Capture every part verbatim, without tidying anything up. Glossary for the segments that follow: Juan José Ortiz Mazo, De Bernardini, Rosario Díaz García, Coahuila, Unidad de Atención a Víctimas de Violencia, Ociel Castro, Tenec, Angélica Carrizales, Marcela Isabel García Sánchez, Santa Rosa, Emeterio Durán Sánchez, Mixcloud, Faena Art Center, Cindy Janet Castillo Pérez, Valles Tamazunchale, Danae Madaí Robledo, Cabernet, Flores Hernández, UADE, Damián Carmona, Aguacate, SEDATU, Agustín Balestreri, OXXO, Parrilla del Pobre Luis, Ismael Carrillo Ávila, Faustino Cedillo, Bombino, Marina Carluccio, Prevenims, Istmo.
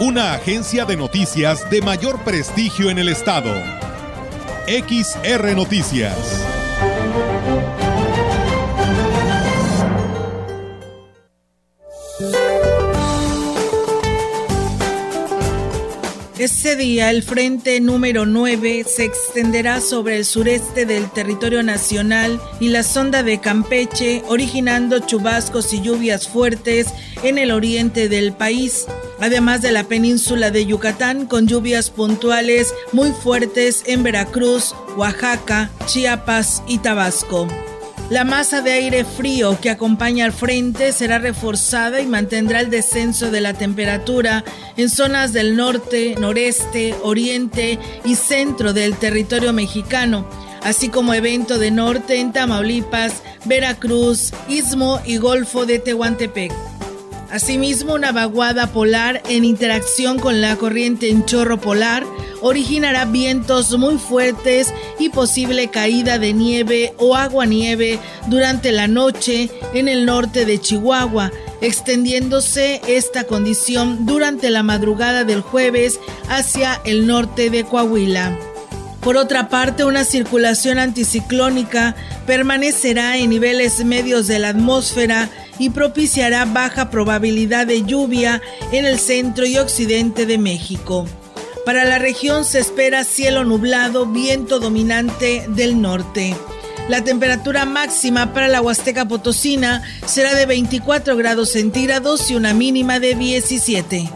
Una agencia de noticias de mayor prestigio en el estado. X R Noticias. Este día el frente número nueve se extenderá sobre el sureste del territorio nacional y la sonda de Campeche, originando chubascos y lluvias fuertes en el oriente del país, además de la península de Yucatán con lluvias puntuales muy fuertes en Veracruz, Oaxaca, Chiapas y Tabasco. La masa de aire frío que acompaña al frente será reforzada y mantendrá el descenso de la temperatura en zonas del norte, noreste, oriente y centro del territorio mexicano, así como evento de norte en Tamaulipas, Veracruz, Istmo y Golfo de Tehuantepec. Asimismo, una vaguada polar en interacción con la corriente en chorro polar originará vientos muy fuertes y posible caída de nieve o aguanieve durante la noche en el norte de Chihuahua, extendiéndose esta condición durante la madrugada del jueves hacia el norte de Coahuila. Por otra parte, una circulación anticiclónica permanecerá en niveles medios de la atmósfera y propiciará baja probabilidad de lluvia en el centro y occidente de México. Para la región se espera cielo nublado, viento dominante del norte. La temperatura máxima para la Huasteca Potosina será de veinticuatro grados centígrados y una mínima de diecisiete.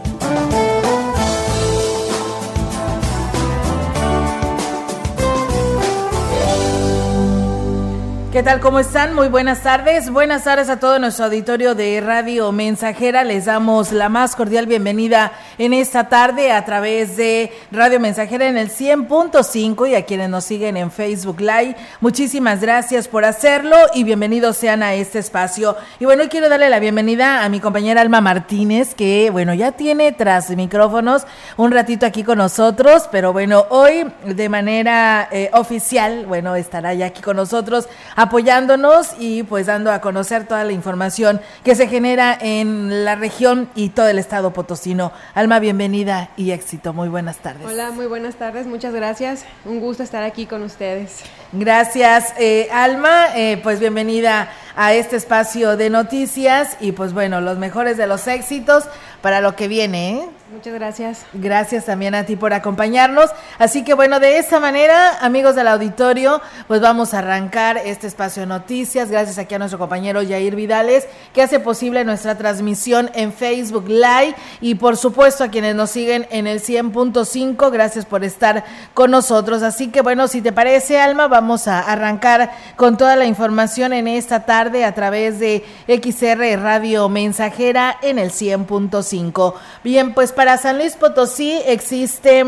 ¿Qué tal? ¿Cómo están? Muy buenas tardes. Buenas tardes a todo nuestro auditorio de Radio Mensajera. Les damos la más cordial bienvenida en esta tarde a través de Radio Mensajera en el cien punto cinco y a quienes nos siguen en Facebook Live. Muchísimas gracias por hacerlo y bienvenidos sean a este espacio. Y bueno, hoy quiero darle la bienvenida a mi compañera Alma Martínez, que bueno, ya tiene tras micrófonos un ratito aquí con nosotros, pero bueno, hoy de manera eh, oficial, bueno, estará ya aquí con nosotros apoyándonos y pues dando a conocer toda la información que se genera en la región y todo el estado potosino. Alma, bienvenida y éxito. Muy buenas tardes. Hola, muy buenas tardes. Muchas gracias. Un gusto estar aquí con ustedes. Gracias, eh, Alma. Eh, pues bienvenida a este espacio de noticias y pues bueno, los mejores de los éxitos para lo que viene, ¿eh? Muchas gracias. Gracias también a ti por acompañarnos. Así que bueno, de esta manera, amigos del auditorio, pues vamos a arrancar este espacio de noticias. Gracias aquí a nuestro compañero Jair Vidales, que hace posible nuestra transmisión en Facebook Live. Y por supuesto a quienes nos siguen en el cien punto cinco, gracias por estar con nosotros. Así que bueno, si te parece, Alma, vamos a arrancar con toda la información en esta tarde a través de X R Radio Mensajera en el cien punto cinco. Bien, pues para Para San Luis Potosí existe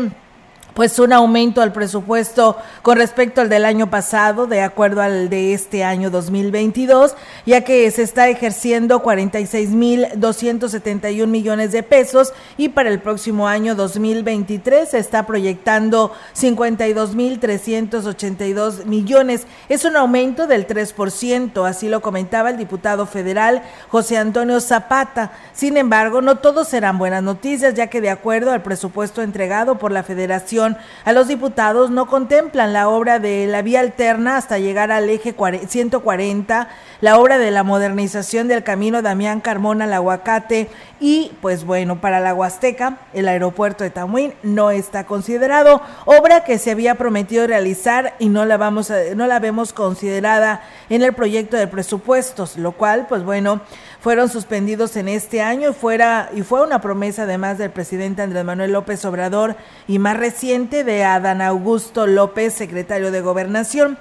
pues un aumento al presupuesto con respecto al del año pasado, de acuerdo al de este año dos mil veintidós, ya que se está ejerciendo cuarenta y seis mil doscientos setenta y uno millones de pesos y para el próximo año dos mil veintitrés se está proyectando cincuenta y dos mil trescientos ochenta y dos millones. Es un aumento del tres por ciento, así lo comentaba el diputado federal José Antonio Zapata. Sin embargo, no todos serán buenas noticias, ya que de acuerdo al presupuesto entregado por la Federación a los diputados no contemplan la obra de la vía alterna hasta llegar al eje ciento cuarenta, la obra de la modernización del camino Damián Carmona al Aguacate y pues bueno, para la Huasteca el aeropuerto de Tamuín no está considerado, obra que se había prometido realizar y no la vamos a, no la vemos considerada en el proyecto de presupuestos, lo cual pues bueno, fueron suspendidos en este año y fuera y fue una promesa además del presidente Andrés Manuel López Obrador y más reciente de Adán Augusto López, secretario de Gobernación.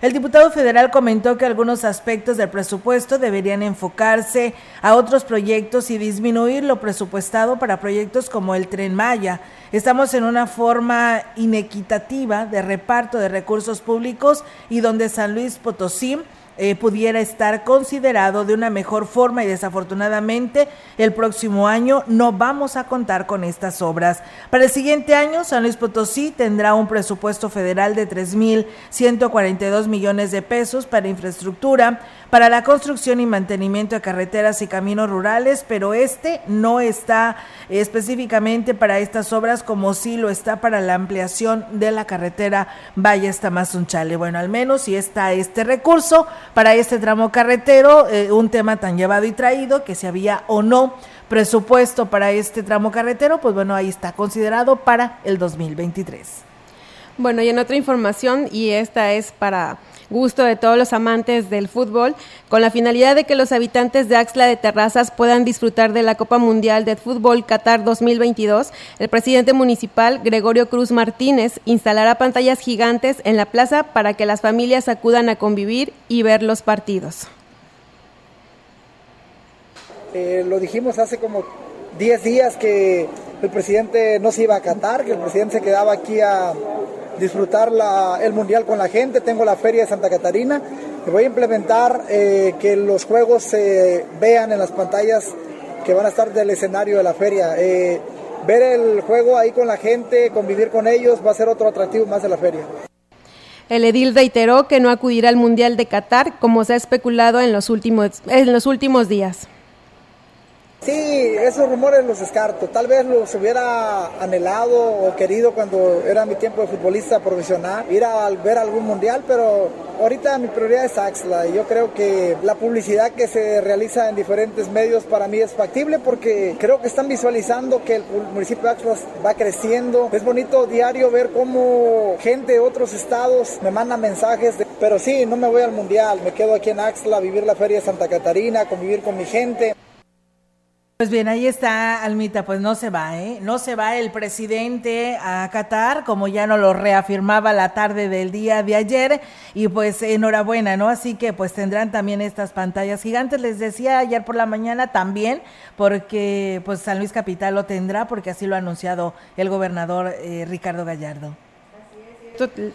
El diputado federal comentó que algunos aspectos del presupuesto deberían enfocarse a otros proyectos y disminuir lo presupuestado para proyectos como el Tren Maya. Estamos en una forma inequitativa de reparto de recursos públicos y donde San Luis Potosí Eh, pudiera estar considerado de una mejor forma y desafortunadamente el próximo año no vamos a contar con estas obras. Para el siguiente año, San Luis Potosí tendrá un presupuesto federal de tres mil ciento cuarenta y dos millones de pesos para infraestructura, para la construcción y mantenimiento de carreteras y caminos rurales, pero este no está específicamente para estas obras como sí lo está para la ampliación de la carretera Valles Tamazunchale. Bueno, al menos si está este recurso para este tramo carretero, eh, un tema tan llevado y traído, que si había o no presupuesto para este tramo carretero, pues bueno, ahí está considerado para el dos mil veintitrés. Bueno, y en otra información, y esta es para gusto de todos los amantes del fútbol, con la finalidad de que los habitantes de Áxtla de Terrazas puedan disfrutar de la Copa Mundial de Fútbol Qatar dos mil veintidós, el presidente municipal Gregorio Cruz Martínez instalará pantallas gigantes en la plaza para que las familias acudan a convivir y ver los partidos. Eh, lo dijimos hace como diez días que el presidente no se iba a Qatar, que el presidente se quedaba aquí a disfrutar la, el mundial con la gente. Tengo la Feria de Santa Catarina, y voy a implementar eh, que los juegos se eh, vean en las pantallas que van a estar del escenario de la feria. Eh, ver el juego ahí con la gente, convivir con ellos, va a ser otro atractivo más de la feria. El edil reiteró que no acudirá al Mundial de Qatar, como se ha especulado en los últimos, en los últimos días. Sí, esos rumores los descarto. Tal vez los hubiera anhelado o querido cuando era mi tiempo de futbolista profesional, ir a ver algún mundial, pero ahorita mi prioridad es Áxtla. Yo creo que la publicidad que se realiza en diferentes medios para mí es factible, porque creo que están visualizando que el municipio de Áxtla va creciendo. Es bonito diario ver cómo gente de otros estados me manda mensajes, de... pero sí, no me voy al mundial, me quedo aquí en Áxtla a vivir la Feria de Santa Catarina, convivir con mi gente. Pues bien, ahí está, Almita, pues no se va, ¿eh? No se va el presidente a Qatar, como ya nos lo reafirmaba la tarde del día de ayer, y pues enhorabuena, ¿no? Así que pues tendrán también estas pantallas gigantes, les decía ayer por la mañana también, porque pues San Luis Capital lo tendrá, porque así lo ha anunciado el gobernador eh, Ricardo Gallardo.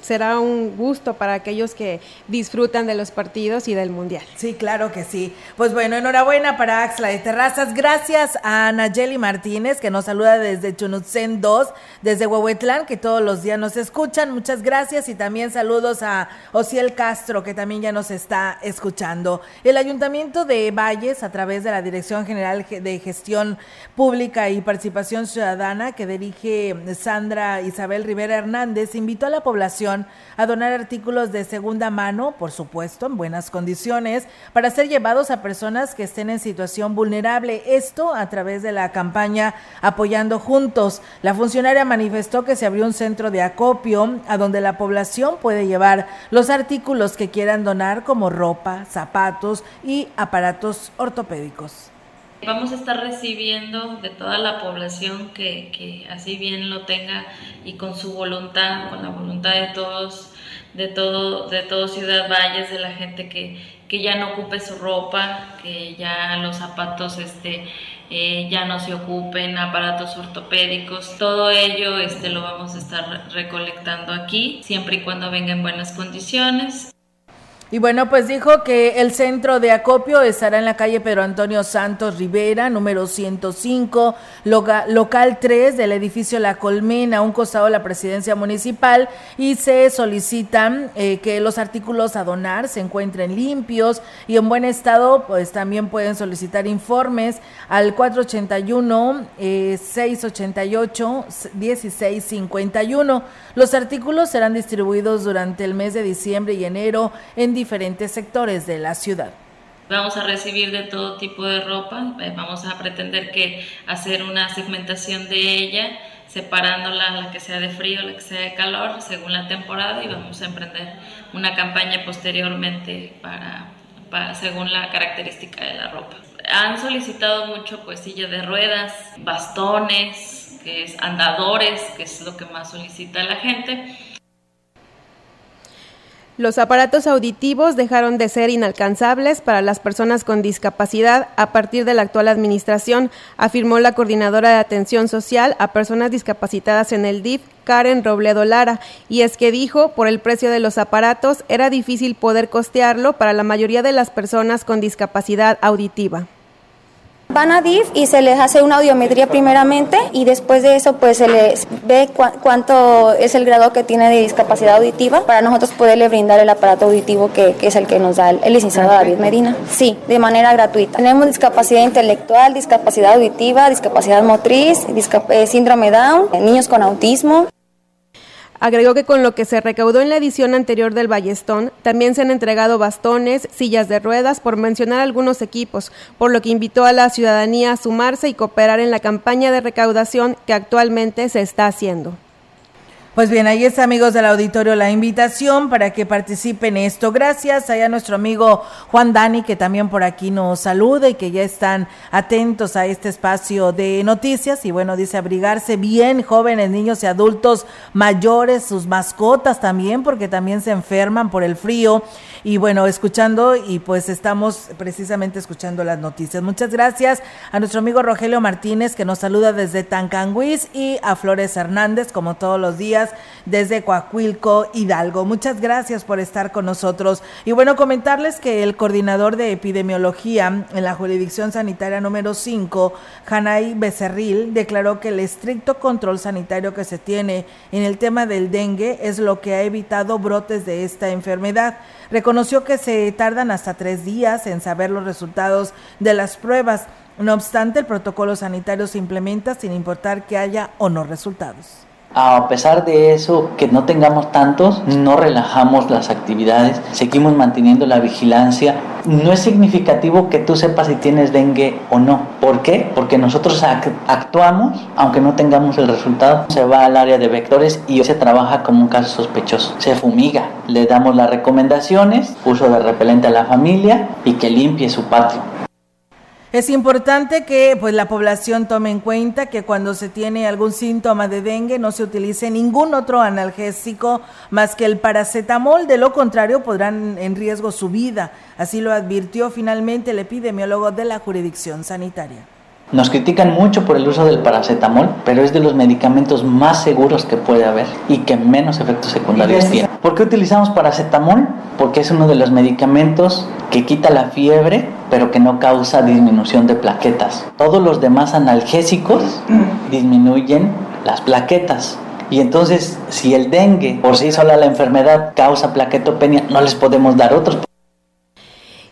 Será un gusto para aquellos que disfrutan de los partidos y del mundial. Sí, claro que sí. Pues bueno, enhorabuena para Áxtla de Terrazas. Gracias a Nayeli Martínez, que nos saluda desde Chunutzen dos, desde Huehuetlán, que todos los días nos escuchan. Muchas gracias, y también saludos a Ociel Castro, que también ya nos está escuchando. El Ayuntamiento de Valles, a través de la Dirección General de Gestión Pública y Participación Ciudadana, que dirige Sandra Isabel Rivera Hernández, invitó a la población población a donar artículos de segunda mano, por supuesto, en buenas condiciones, para ser llevados a personas que estén en situación vulnerable. Esto a través de la campaña Apoyando Juntos. La funcionaria manifestó que se abrió un centro de acopio a donde la población puede llevar los artículos que quieran donar, como ropa, zapatos y aparatos ortopédicos. Vamos a estar recibiendo de toda la población que, que así bien lo tenga, y con su voluntad, con la voluntad de todos, de todo, de todo Ciudad Valles, de la gente que, que ya no ocupe su ropa, que ya los zapatos este, eh, ya no se ocupen, aparatos ortopédicos, todo ello este, lo vamos a estar recolectando aquí, siempre y cuando venga en buenas condiciones. Y bueno, pues dijo que el centro de acopio estará en la calle Pedro Antonio Santos Rivera, número ciento cinco, loca, local tres del edificio La Colmena, a un costado de la presidencia municipal, y se solicitan eh, que los artículos a donar se encuentren limpios y en buen estado. Pues también pueden solicitar informes al cuatro ocho uno, seis ocho ocho, uno seis cinco uno. Los artículos serán distribuidos durante el mes de diciembre y enero en diferentes sectores de la ciudad. Vamos a recibir de todo tipo de ropa, vamos a pretender que hacer una segmentación de ella, separándola, la que sea de frío, la que sea de calor, según la temporada, y vamos a emprender una campaña posteriormente para, para según la característica de la ropa. Han solicitado mucho, pues, silla de ruedas, bastones, que es, andadores, que es lo que más solicita la gente. Los aparatos auditivos dejaron de ser inalcanzables para las personas con discapacidad a partir de la actual administración, afirmó la coordinadora de atención social a personas discapacitadas en el D I F, Karen Robledo Lara, y es que dijo, por el precio de los aparatos era difícil poder costearlo para la mayoría de las personas con discapacidad auditiva. Van a D I F y se les hace una audiometría primeramente y después de eso pues se les ve cu- cuánto es el grado que tiene de discapacidad auditiva para nosotros poderle brindar el aparato auditivo que, que es el que nos da el, el licenciado David Medina. Sí, de manera gratuita. Tenemos discapacidad intelectual, discapacidad auditiva, discapacidad motriz, discap- eh, síndrome Down, niños con autismo. Agregó que con lo que se recaudó en la edición anterior del Ballestón, también se han entregado bastones, sillas de ruedas, por mencionar algunos equipos, por lo que invitó a la ciudadanía a sumarse y cooperar en la campaña de recaudación que actualmente se está haciendo. Pues bien, ahí está, amigos del auditorio, la invitación para que participen en esto. Gracias allá a nuestro amigo Juan Dani, que también por aquí nos saluda y que ya están atentos a este espacio de noticias. Y bueno, dice abrigarse bien, jóvenes, niños y adultos mayores, sus mascotas también, porque también se enferman por el frío. Y bueno, escuchando, y pues estamos precisamente escuchando las noticias. Muchas gracias a nuestro amigo Rogelio Martínez, que nos saluda desde Tancanhuitz, y a Flores Hernández, como todos los días, desde Coahuila, Hidalgo. Muchas gracias por estar con nosotros. Y bueno, comentarles que el coordinador de epidemiología en la jurisdicción sanitaria número cinco, Janay Becerril, declaró que el estricto control sanitario que se tiene en el tema del dengue es lo que ha evitado brotes de esta enfermedad. Reconoció que se tardan hasta tres días en saber los resultados de las pruebas. No obstante, el protocolo sanitario se implementa sin importar que haya o no resultados. A pesar de eso, que no tengamos tantos, no relajamos las actividades, seguimos manteniendo la vigilancia. No es significativo que tú sepas si tienes dengue o no. ¿Por qué? Porque nosotros actuamos, aunque no tengamos el resultado. Se va al área de vectores y se trabaja como un caso sospechoso. Se fumiga, le damos las recomendaciones, uso de repelente a la familia y que limpie su patio. Es importante que pues la población tome en cuenta que cuando se tiene algún síntoma de dengue no se utilice ningún otro analgésico más que el paracetamol, de lo contrario podrán en riesgo su vida. Así lo advirtió finalmente el epidemiólogo de la jurisdicción sanitaria. Nos critican mucho por el uso del paracetamol, pero es de los medicamentos más seguros que puede haber y que menos efectos secundarios tiene. ¿Por qué utilizamos paracetamol? Porque es uno de los medicamentos que quita la fiebre, pero que no causa disminución de plaquetas. Todos los demás analgésicos disminuyen las plaquetas. Y entonces, si el dengue por sí sola la enfermedad causa plaquetopenia, no les podemos dar otros.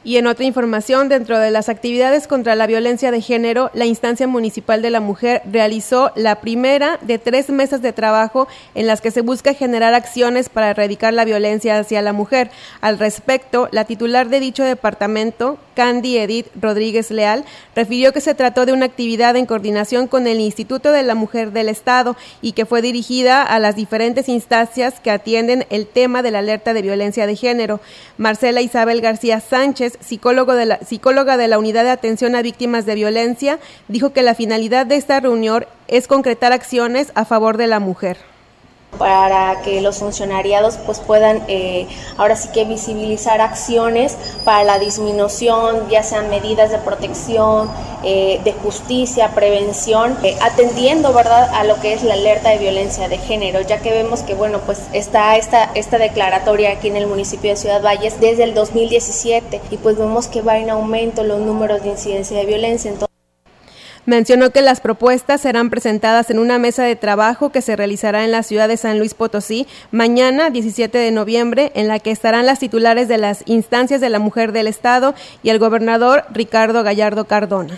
Y en otra información, dentro de las actividades contra la violencia de género, la Instancia Municipal de la Mujer realizó la primera de tres mesas de trabajo en las que se busca generar acciones para erradicar la violencia hacia la mujer. Al respecto, la titular de dicho departamento, Candy Edith Rodríguez Leal, refirió que se trató de una actividad en coordinación con el Instituto de la Mujer del Estado y que fue dirigida a las diferentes instancias que atienden el tema de la alerta de violencia de género. Marcela Isabel García Sánchez, Psicólogo de la, psicóloga de la Unidad de Atención a Víctimas de Violencia, dijo que la finalidad de esta reunión es concretar acciones a favor de la mujer. Para que los funcionariados pues puedan eh, ahora sí que visibilizar acciones para la disminución, ya sean medidas de protección, eh, de justicia, prevención, eh, atendiendo, ¿verdad?, a lo que es la alerta de violencia de género, ya que vemos que bueno pues está esta, esta declaratoria aquí en el municipio de Ciudad Valles desde el dos mil diecisiete y pues vemos que va en aumento los números de incidencia de violencia. Entonces, mencionó que las propuestas serán presentadas en una mesa de trabajo que se realizará en la ciudad de San Luis Potosí mañana diecisiete de noviembre, en la que estarán las titulares de las instancias de la Mujer del Estado y el gobernador Ricardo Gallardo Cardona.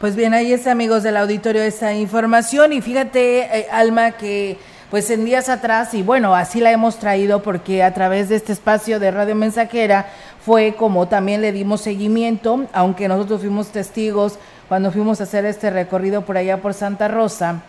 Pues bien, ahí está, amigos del auditorio, esta información. Y fíjate, eh, Alma, que pues en días atrás, y bueno, así la hemos traído porque a través de este espacio de Radio Mensajera fue como también le dimos seguimiento, aunque nosotros fuimos testigos cuando fuimos a hacer este recorrido por allá por Santa Rosa,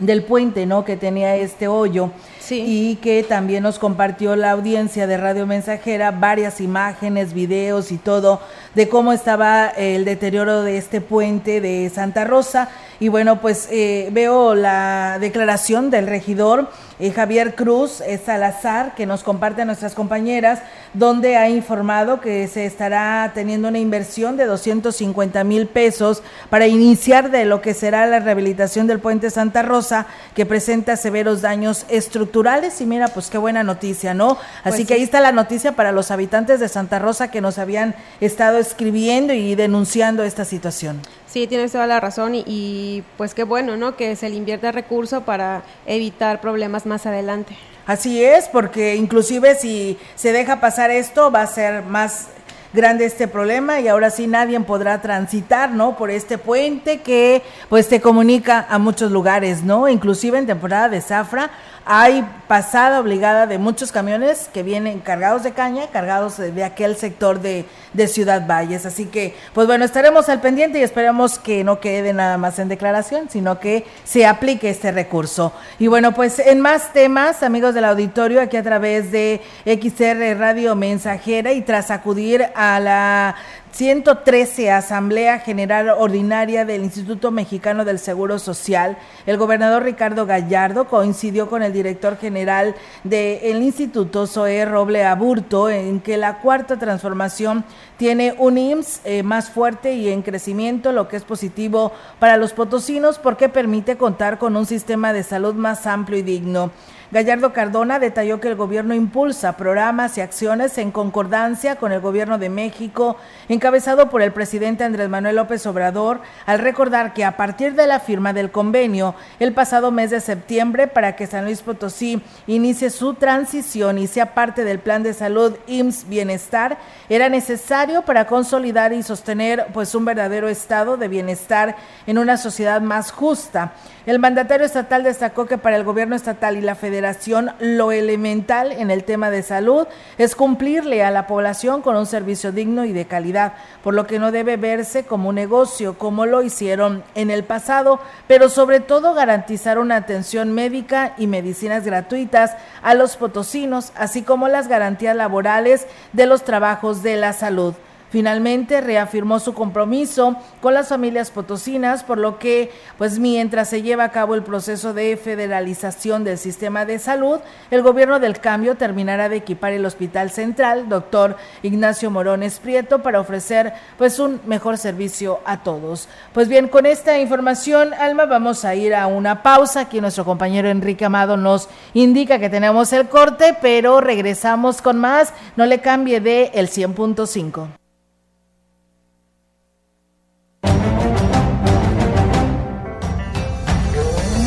del puente, ¿no?, que tenía este hoyo, sí, y que también nos compartió la audiencia de Radio Mensajera varias imágenes, videos y todo de cómo estaba el deterioro de este puente de Santa Rosa. Y bueno, pues eh, veo la declaración del regidor eh, Javier Cruz eh, Salazar, que nos comparte a nuestras compañeras, donde ha informado que se estará teniendo una inversión de doscientos cincuenta mil pesos para iniciar de lo que será la rehabilitación del puente Santa Rosa, que presenta severos daños estructurales. Y mira, pues qué buena noticia, ¿no? Así pues, que ahí está la noticia para los habitantes de Santa Rosa que nos habían estado escribiendo y denunciando esta situación. Sí, tienes toda la razón y, y pues qué bueno, ¿no? Que se le invierta recurso para evitar problemas más adelante. Así es, porque inclusive si se deja pasar esto va a ser más grande este problema y ahora sí nadie podrá transitar, ¿no? Por este puente que pues te comunica a muchos lugares, ¿no? Inclusive en temporada de zafra hay pasada obligada de muchos camiones que vienen cargados de caña, cargados de, de aquel sector de, de Ciudad Valles. Así que, pues bueno, estaremos al pendiente y esperamos que no quede nada más en declaración, sino que se aplique este recurso. Y bueno, pues en más temas, amigos del auditorio, aquí a través de X R Radio Mensajera y tras acudir a la ciento trece Asamblea General Ordinaria del Instituto Mexicano del Seguro Social, el gobernador Ricardo Gallardo coincidió con el director general del instituto, Zoé Roble Aburto, en que la cuarta transformación tiene un I M S S eh, más fuerte y en crecimiento, lo que es positivo para los potosinos porque permite contar con un sistema de salud más amplio y digno. Gallardo Cardona detalló que el gobierno impulsa programas y acciones en concordancia con el gobierno de México, encabezado por el presidente Andrés Manuel López Obrador, al recordar que a partir de la firma del convenio el pasado mes de septiembre para que San Luis Potosí inicie su transición y sea parte del plan de salud I M S S Bienestar, era necesario para consolidar y sostener pues un verdadero estado de bienestar en una sociedad más justa. El mandatario estatal destacó que para el gobierno estatal y la federación lo elemental en el tema de salud es cumplirle a la población con un servicio digno y de calidad, por lo que no debe verse como un negocio como lo hicieron en el pasado, pero sobre todo garantizar una atención médica y medicinas gratuitas a los potosinos, así como las garantías laborales de los trabajos de la salud. Finalmente reafirmó su compromiso con las familias potosinas, por lo que, pues mientras se lleva a cabo el proceso de federalización del sistema de salud, el gobierno del cambio terminará de equipar el Hospital Central Doctor Ignacio Morones Prieto para ofrecer pues un mejor servicio a todos. Pues bien, con esta información, Alma, vamos a ir a una pausa. Aquí nuestro compañero Enrique Amado nos indica que tenemos el corte, pero regresamos con más. No le cambie de el cien punto cinco.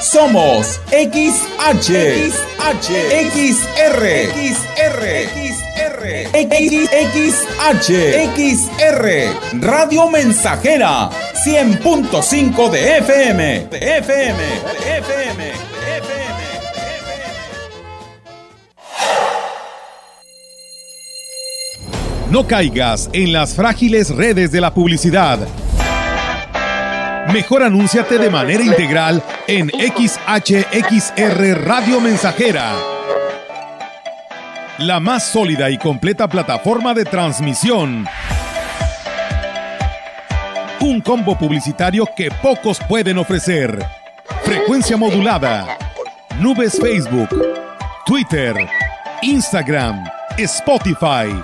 Somos X H, X H, XR, XR, XR, XH, XR, Radio Mensajera, cien punto cinco de F M, de F M, de F M, de F M. No caigas en las frágiles redes de la publicidad. Mejor anúnciate de manera integral en X H X R Radio Mensajera, la más sólida y completa plataforma de transmisión. Un combo publicitario que pocos pueden ofrecer. Frecuencia modulada, nubes Facebook, Twitter, Instagram, Spotify,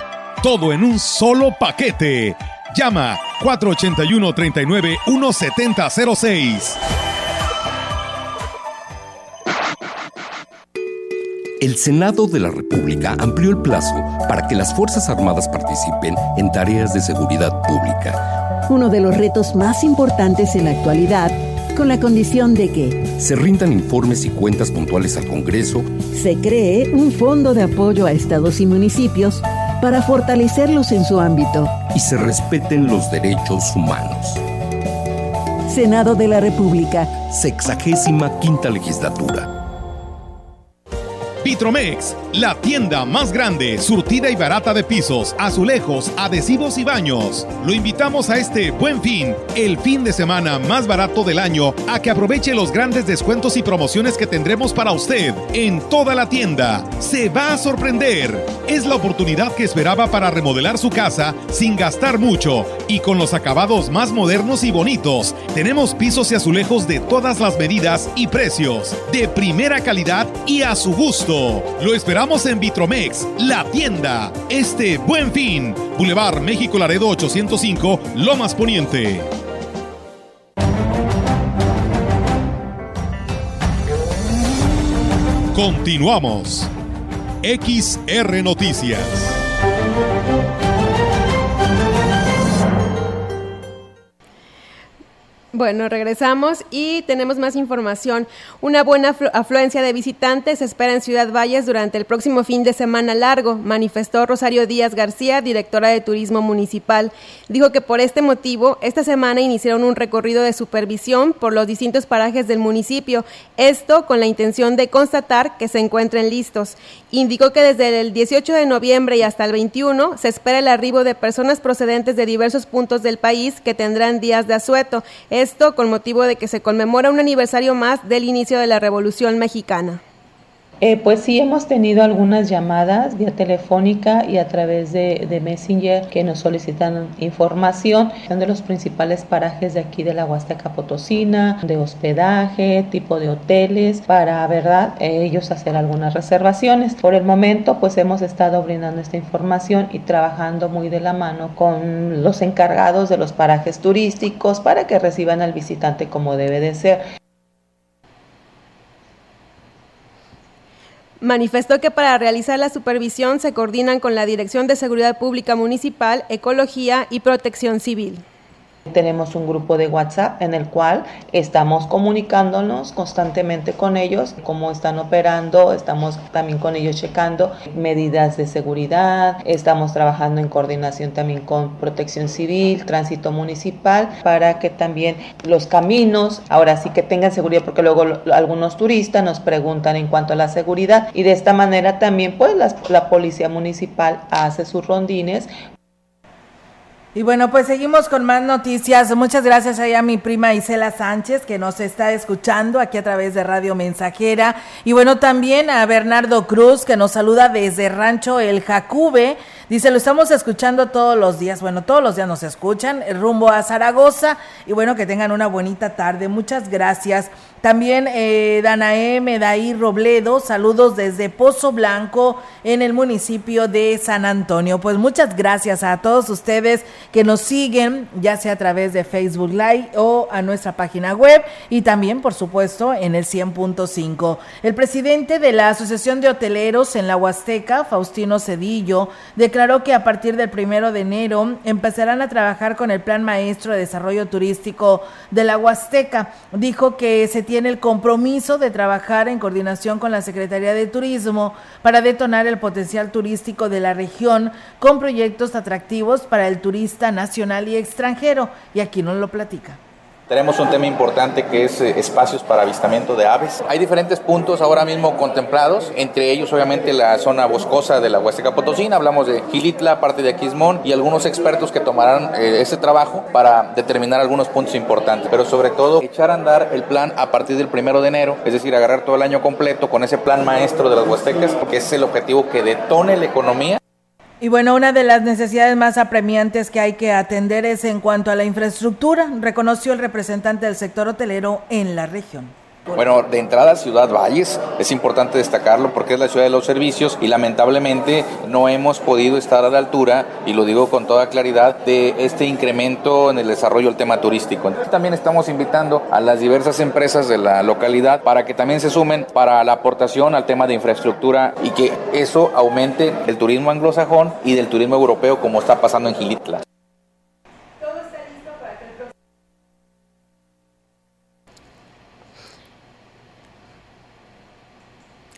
todo en un solo paquete. Llama cuatro ocho uno, tres nueve uno, siete cero cero seis. El Senado de la República amplió el plazo para que las Fuerzas Armadas participen en tareas de seguridad pública. Uno de los retos más importantes en la actualidad, con la condición de que se rindan informes y cuentas puntuales al Congreso, se cree un fondo de apoyo a estados y municipios para fortalecerlos en su ámbito y se respeten los derechos humanos. Senado de la República. Sexagésima quinta legislatura. Vitromex, la tienda más grande, surtida y barata de pisos, azulejos, adhesivos y baños. Lo invitamos a este Buen Fin, el fin de semana más barato del año, a que aproveche los grandes descuentos y promociones que tendremos para usted en toda la tienda. Se va a sorprender. Es la oportunidad que esperaba para remodelar su casa sin gastar mucho y con los acabados más modernos y bonitos. Tenemos pisos y azulejos de todas las medidas y precios, de primera calidad y a su gusto. Lo esperamos en Vitromex, la tienda. Este Buen Fin, Boulevard México Laredo ochocientos cinco, Lomas Poniente. Continuamos. X R Noticias. Bueno, regresamos y tenemos más información. Una buena afluencia de visitantes se espera en Ciudad Valles durante el próximo fin de semana largo, manifestó Rosario Díaz García, directora de Turismo Municipal. Dijo que por este motivo, esta semana iniciaron un recorrido de supervisión por los distintos parajes del municipio, esto con la intención de constatar que se encuentren listos. Indicó que desde el dieciocho de noviembre y hasta el veintiuno se espera el arribo de personas procedentes de diversos puntos del país que tendrán días de asueto. Esto con motivo de que se conmemora un aniversario más del inicio de la Revolución Mexicana. Eh, pues sí, hemos tenido algunas llamadas vía telefónica y a través de, de Messenger que nos solicitan información de los principales parajes de aquí de la Huasteca Potosina, de hospedaje, tipo de hoteles, para, verdad, eh, ellos hacer algunas reservaciones. Por el momento, pues hemos estado brindando esta información y trabajando muy de la mano con los encargados de los parajes turísticos para que reciban al visitante como debe de ser. Manifestó que para realizar la supervisión se coordinan con la Dirección de Seguridad Pública Municipal, Ecología y Protección Civil. Tenemos un grupo de WhatsApp en el cual estamos comunicándonos constantemente con ellos, cómo están operando, estamos también con ellos checando medidas de seguridad, estamos trabajando en coordinación también con Protección Civil, Tránsito Municipal, para que también los caminos, ahora sí que tengan seguridad, porque luego lo, algunos turistas nos preguntan en cuanto a la seguridad, y de esta manera también pues la, la Policía Municipal hace sus rondines. Y bueno, pues seguimos con más noticias. Muchas gracias ahí a mi prima Isela Sánchez, que nos está escuchando aquí a través de Radio Mensajera. Y bueno, también a Bernardo Cruz, que nos saluda desde Rancho El Jacube. Dice, lo estamos escuchando todos los días. Bueno, todos los días nos escuchan, rumbo a Zaragoza. Y bueno, que tengan una bonita tarde. Muchas gracias. También eh, Danae Medaí Robledo, saludos desde Pozo Blanco en el municipio de San Antonio. Pues muchas gracias a todos ustedes que nos siguen, ya sea a través de Facebook Live o a nuestra página web y también, por supuesto, en el cien punto cinco. El presidente de la Asociación de Hoteleros en la Huasteca, Faustino Cedillo, declaró que a partir del primero de enero empezarán a trabajar con el Plan Maestro de Desarrollo Turístico de la Huasteca. Dijo que se tiene tiene el compromiso de trabajar en coordinación con la Secretaría de Turismo para detonar el potencial turístico de la región con proyectos atractivos para el turista nacional y extranjero. Y aquí nos lo platica. Tenemos un tema importante que es espacios para avistamiento de aves. Hay diferentes puntos ahora mismo contemplados, entre ellos obviamente la zona boscosa de la Huasteca Potosina, hablamos de Xilitla, parte de Aquismón y algunos expertos que tomarán eh, ese trabajo para determinar algunos puntos importantes, pero sobre todo echar a andar el plan a partir del primero de enero, es decir, agarrar todo el año completo con ese plan maestro de las Huastecas, porque ese es el objetivo que detone la economía. Y bueno, una de las necesidades más apremiantes que hay que atender es en cuanto a la infraestructura, reconoció el representante del sector hotelero en la región. Bueno, de entrada Ciudad Valles, es importante destacarlo porque es la ciudad de los servicios y lamentablemente no hemos podido estar a la altura, y lo digo con toda claridad, de este incremento en el desarrollo del tema turístico. También estamos invitando a las diversas empresas de la localidad para que también se sumen para la aportación al tema de infraestructura y que eso aumente el turismo anglosajón y del turismo europeo como está pasando en Xilitla.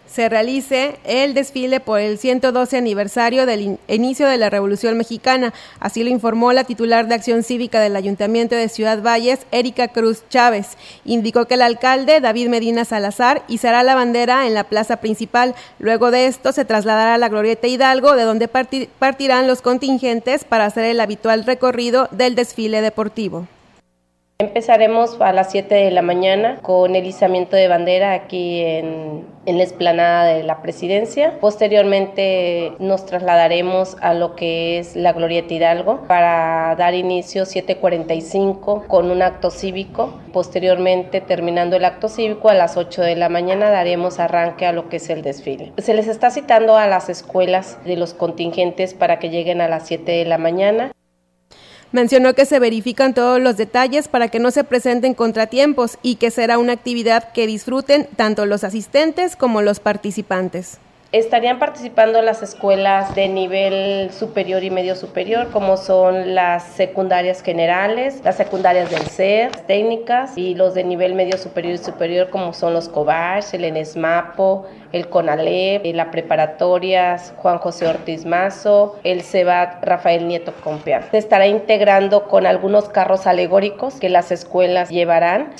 se realice el desfile por el ciento doce aniversario del in- inicio de la Revolución Mexicana. Así lo informó la titular de Acción Cívica del Ayuntamiento de Ciudad Valles, Erika Cruz Chávez. Indicó que el alcalde, David Medina Salazar, izará la bandera en la plaza principal. Luego de esto se trasladará a la Glorieta Hidalgo, de donde partir- partirán los contingentes para hacer el habitual recorrido del desfile deportivo. Empezaremos a las siete de la mañana con el izamiento de bandera aquí en, en la explanada de la Presidencia. Posteriormente nos trasladaremos a lo que es la Glorieta Hidalgo para dar inicio siete cuarenta y cinco con un acto cívico. Posteriormente, terminando el acto cívico, a las ocho de la mañana daremos arranque a lo que es el desfile. Se les está citando a las escuelas de los contingentes para que lleguen a las siete de la mañana. Mencionó que se verifican todos los detalles para que no se presenten contratiempos y que será una actividad que disfruten tanto los asistentes como los participantes. Estarían participando las escuelas de nivel superior y medio superior, como son las secundarias generales, las secundarias del C E R, técnicas, y los de nivel medio superior y superior, como son los COBACH, el ENESMAPO, el CONALEP, la preparatorias Juan José Ortiz Mazo, el CEBAT Rafael Nieto Compeán. Se estará integrando con algunos carros alegóricos que las escuelas llevarán.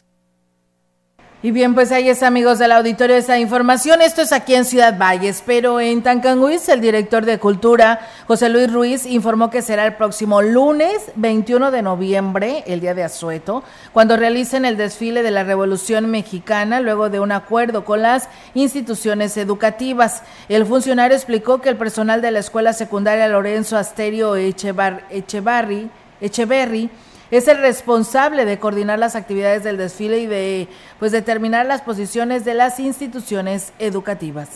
Y bien, pues ahí es, amigos del auditorio, esta información. Esto es aquí en Ciudad Valles, pero en Tancanhuitz el director de Cultura, José Luis Ruiz, informó que será el próximo lunes veintiuno de noviembre, el día de Asueto, cuando realicen el desfile de la Revolución Mexicana, luego de un acuerdo con las instituciones educativas. El funcionario explicó que el personal de la Escuela Secundaria Lorenzo Asterio Echevar- Echevarri, Echeverri, es el responsable de coordinar las actividades del desfile y de pues determinar las posiciones de las instituciones educativas.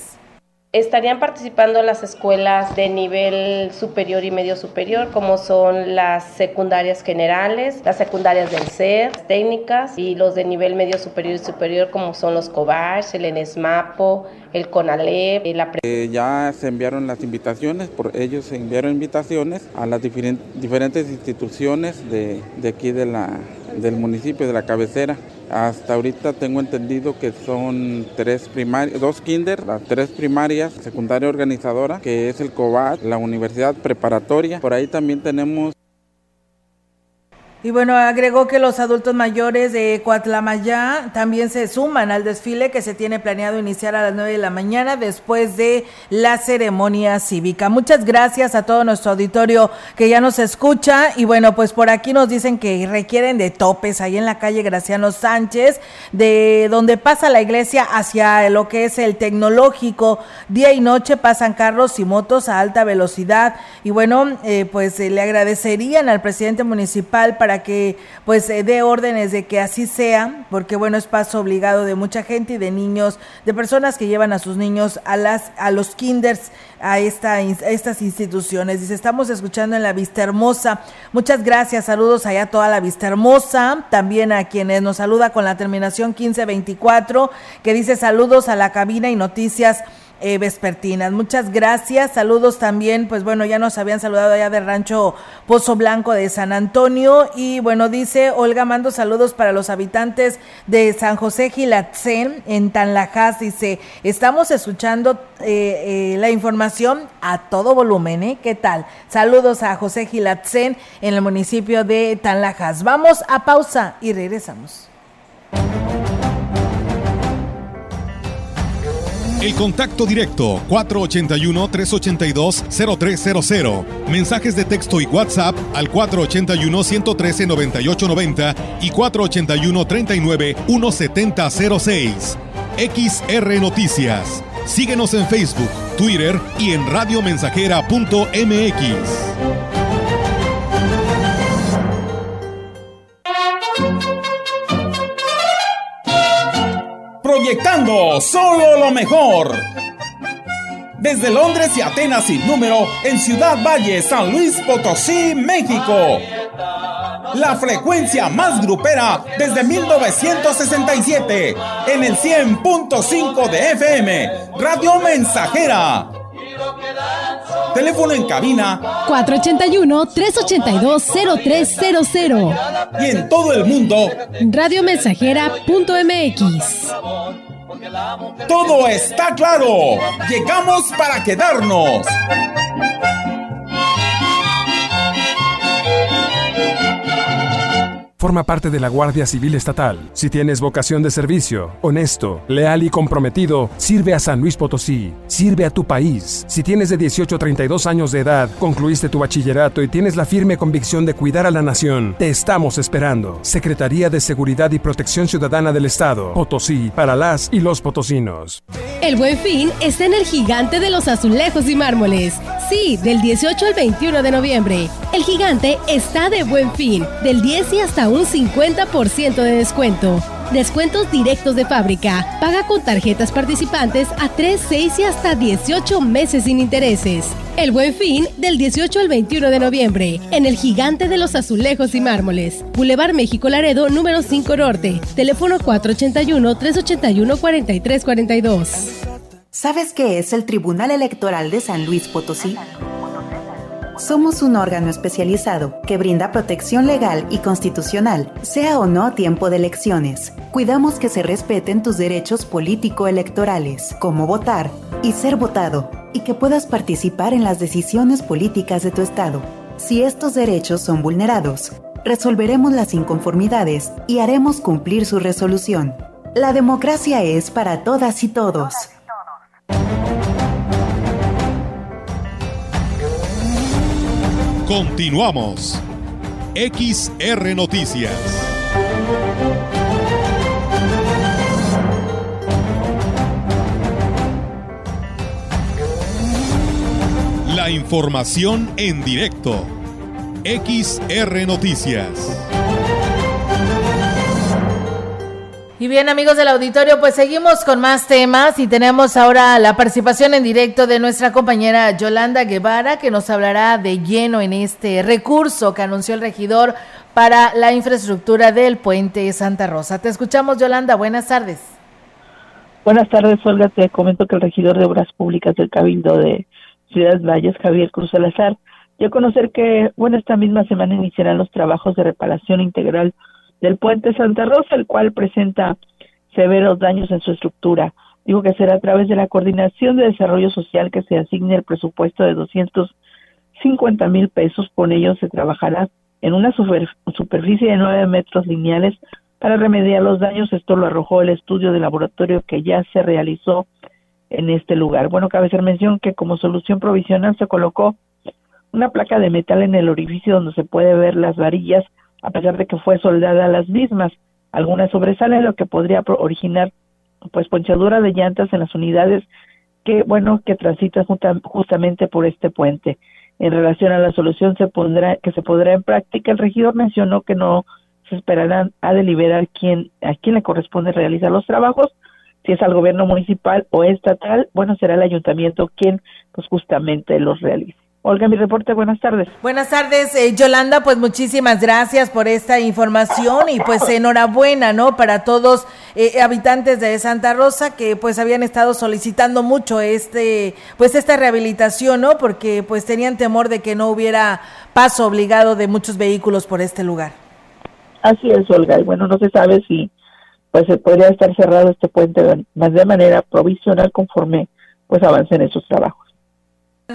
Estarían participando las escuelas de nivel superior y medio superior, como son las secundarias generales, las secundarias del C E R, técnicas, y los de nivel medio superior y superior, como son los COBACH, el ENESMAPO, el CONALEP. La pre- eh, ya se enviaron las invitaciones, por ellos se enviaron invitaciones a las difer- diferentes instituciones de, de aquí de la, del municipio, de la cabecera. Hasta ahorita tengo entendido que son tres primarias, dos kinder, las tres primarias, secundaria organizadora, que es el COBAT, la universidad preparatoria. Por ahí también tenemos. Y bueno, agregó que los adultos mayores de Coatlamayá también se suman al desfile que se tiene planeado iniciar a las nueve de la mañana después de la ceremonia cívica. Muchas gracias a todo nuestro auditorio que ya nos escucha. Y bueno, pues por aquí nos dicen que requieren de topes ahí en la calle Graciano Sánchez, de donde pasa la iglesia hacia lo que es el tecnológico. Día y noche pasan carros y motos a alta velocidad. Y bueno, eh, pues eh, le agradecerían al presidente municipal para para que pues dé órdenes de que así sea, porque bueno, es paso obligado de mucha gente y de niños, de personas que llevan a sus niños a las a los kinders, a, esta, a estas instituciones. Dice, estamos escuchando en la Vista Hermosa. Muchas gracias, saludos allá a toda la Vista Hermosa, también a quienes nos saluda con la terminación quince veinticuatro, que dice saludos a la cabina y noticias Eh, vespertinas. Muchas gracias, saludos también, pues bueno, ya nos habían saludado allá de Rancho Pozo Blanco de San Antonio. Y bueno, dice Olga, mando saludos para los habitantes de San José Gilatzen en Tanlajas. Dice, estamos escuchando eh, eh, la información a todo volumen, ¿eh? ¿Qué tal? Saludos a José Gilatzen en el municipio de Tanlajas. Vamos a pausa y regresamos. El contacto directo cuatro ochenta y uno, trescientos ochenta y dos, cero tres cero cero. Mensajes de texto y WhatsApp al cuatro ochenta y uno, ciento trece, noventa y ocho noventa y cuatro ochenta y uno, treinta y nueve, ciento setenta, cero seis. X R Noticias. Síguenos en Facebook, Twitter y en radio mensajera punto m x. Proyectando solo lo mejor. Desde Londres y Atenas sin número, en Ciudad Valle, San Luis Potosí, México. La frecuencia más grupera desde mil novecientos sesenta y siete, en el cien punto cinco de F M, Radio Mensajera. Teléfono en cabina cuatro ochenta y uno, trescientos ochenta y dos, cero tres cero cero. Y en todo el mundo, radio mensajera punto m x. Todo está claro. Llegamos para quedarnos. Forma parte de la Guardia Civil Estatal. Si tienes vocación de servicio, honesto, leal y comprometido, sirve a San Luis Potosí, sirve a tu país. Si tienes de dieciocho a treinta y dos años de edad, concluiste tu bachillerato y tienes la firme convicción de cuidar a la nación, te estamos esperando. Secretaría de Seguridad y Protección Ciudadana del Estado, Potosí, para las y los potosinos. El Buen Fin está en el Gigante de los Azulejos y Mármoles. Sí, del dieciocho al veintiuno de noviembre. El Gigante está de Buen Fin, del diez y hasta un cincuenta por ciento de descuento. Descuentos directos de fábrica. Paga con tarjetas participantes a tres, seis y hasta dieciocho meses sin intereses. El Buen Fin del dieciocho al veintiuno de noviembre en el Gigante de los Azulejos y Mármoles. Boulevard México Laredo, número cinco Norte. Teléfono cuatro ochenta y uno, tres ochenta y uno, cuarenta y tres cuarenta y dos. ¿Sabes qué es el Tribunal Electoral de San Luis Potosí? Somos un órgano especializado que brinda protección legal y constitucional, sea o no tiempo de elecciones. Cuidamos que se respeten tus derechos político-electorales, como votar y ser votado, y que puedas participar en las decisiones políticas de tu estado. Si estos derechos son vulnerados, resolveremos las inconformidades y haremos cumplir su resolución. La democracia es para todas y todos. Continuamos. X R Noticias. La información en directo. X R Noticias. Y bien, amigos del auditorio, pues seguimos con más temas y tenemos ahora la participación en directo de nuestra compañera Yolanda Guevara, que nos hablará de lleno en este recurso que anunció el regidor para la infraestructura del Puente Santa Rosa. Te escuchamos, Yolanda. Buenas tardes. Buenas tardes, Olga. Te comento que el regidor de Obras Públicas del Cabildo de Ciudad Valles, Javier Cruz Salazar, dio a conocer que, bueno, esta misma semana iniciarán los trabajos de reparación integral del Puente Santa Rosa, el cual presenta severos daños en su estructura. Digo que será a través de la Coordinación de Desarrollo Social que se asigne el presupuesto de doscientos cincuenta mil pesos. Con ello se trabajará en una super, superficie de nueve metros lineales para remediar los daños. Esto lo arrojó el estudio de laboratorio que ya se realizó en este lugar. Bueno, cabe hacer mención que como solución provisional se colocó una placa de metal en el orificio donde se puede ver las varillas, a pesar de que fue soldada a las mismas. Algunas sobresalen, lo que podría originar pues ponchadura de llantas en las unidades que, bueno, que transitan justa, justamente por este puente. En relación a la solución se pondrá, que se pondrá en práctica, el regidor mencionó que no se esperarán a deliberar quién, a quién le corresponde realizar los trabajos, si es al gobierno municipal o estatal. Bueno, será el ayuntamiento quien pues justamente los realice. Olga, mi reporte, buenas tardes. Buenas tardes, eh, Yolanda, pues muchísimas gracias por esta información y pues enhorabuena, ¿no?, para todos eh, habitantes de Santa Rosa que pues habían estado solicitando mucho este, pues esta rehabilitación, ¿no?, porque pues tenían temor de que no hubiera paso obligado de muchos vehículos por este lugar. Así es, Olga, y bueno, no se sabe si pues se podría estar cerrado este puente más de manera provisional conforme pues avancen esos trabajos.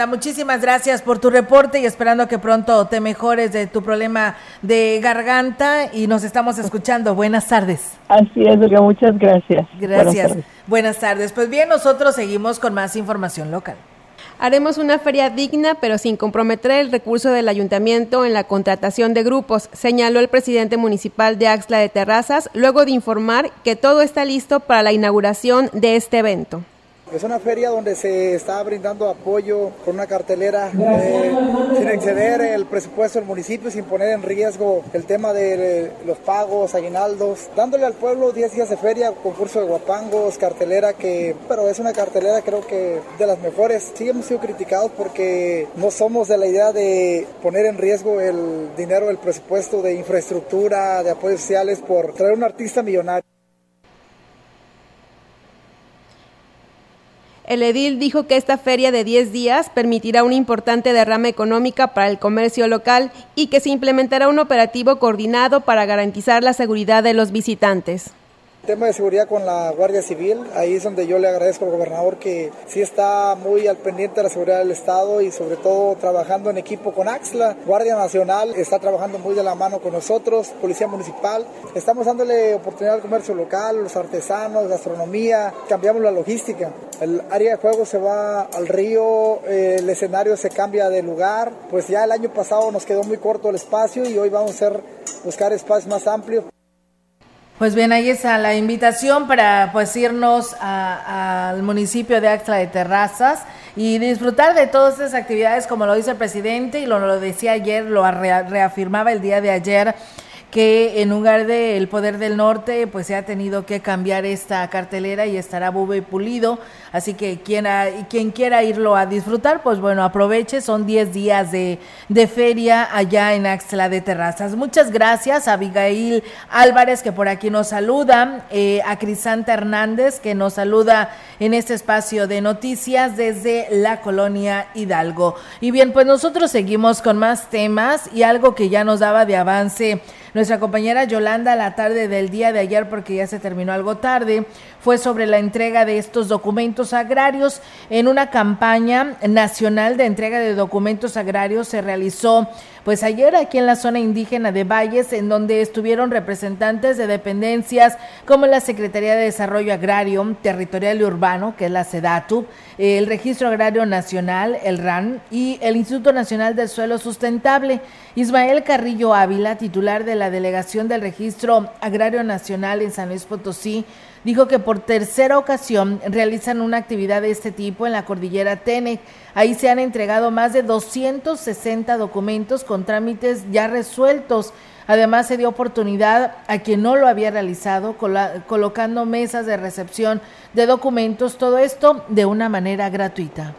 Muchísimas gracias por tu reporte y esperando que pronto te mejores de tu problema de garganta y nos estamos escuchando. Buenas tardes. Así es, Olga, muchas gracias. Gracias. Buenas tardes. Buenas tardes. Pues bien, nosotros seguimos con más información local. Haremos una feria digna, pero sin comprometer el recurso del ayuntamiento en la contratación de grupos, señaló el presidente municipal de Áxtla de Terrazas, luego de informar que todo está listo para la inauguración de este evento. Es una feria donde se está brindando apoyo con una cartelera eh, sin exceder el presupuesto del municipio, sin poner en riesgo el tema de los pagos, aguinaldos, dándole al pueblo diez días de feria, concurso de guapangos, cartelera que, pero es una cartelera creo que de las mejores. Sí hemos sido criticados porque no somos de la idea de poner en riesgo el dinero del presupuesto de infraestructura, de apoyos sociales por traer un artista millonario. El edil dijo que esta feria de diez días permitirá una importante derrama económica para el comercio local y que se implementará un operativo coordinado para garantizar la seguridad de los visitantes. Tema de seguridad con la Guardia Civil, ahí es donde yo le agradezco al gobernador que sí está muy al pendiente de la seguridad del Estado y sobre todo trabajando en equipo con Axla. Guardia Nacional está trabajando muy de la mano con nosotros, Policía Municipal. Estamos dándole oportunidad al comercio local, los artesanos, gastronomía, cambiamos la logística. El área de juego se va al río, el escenario se cambia de lugar. Pues ya el año pasado nos quedó muy corto el espacio y hoy vamos a hacer, buscar espacios más amplios. Pues bien, ahí está la invitación para pues irnos a, a, al municipio de Áxtla de Terrazas y disfrutar de todas estas actividades, como lo dice el presidente y lo, lo decía ayer, lo reafirmaba el día de ayer, que en lugar de El Poder del Norte, pues se ha tenido que cambiar esta cartelera y estará Bube Pulido, así que quien, a, quien quiera irlo a disfrutar, pues bueno, aproveche, son diez días de, de feria allá en Áxtla de Terrazas. Muchas gracias a Abigail Álvarez, que por aquí nos saluda, eh, a Crisanta Hernández, que nos saluda en este espacio de noticias desde la colonia Hidalgo. Y bien, pues nosotros seguimos con más temas y algo que ya nos daba de avance nuestra compañera Yolanda la tarde del día de ayer, porque ya se terminó algo tarde, fue sobre la entrega de estos documentos agrarios. En una campaña nacional de entrega de documentos agrarios se realizó pues ayer aquí en la zona indígena de Valles, en donde estuvieron representantes de dependencias como la Secretaría de Desarrollo Agrario, Territorial y Urbano, que es la SEDATU, el Registro Agrario Nacional, el R A N, y el Instituto Nacional del Suelo Sustentable. Ismael Carrillo Ávila, titular de la Delegación del Registro Agrario Nacional en San Luis Potosí, dijo que por tercera ocasión realizan una actividad de este tipo en la cordillera Tenec. Ahí se han entregado más de doscientos sesenta documentos con trámites ya resueltos. Además, se dio oportunidad a quien no lo había realizado, col- colocando mesas de recepción de documentos, todo esto de una manera gratuita.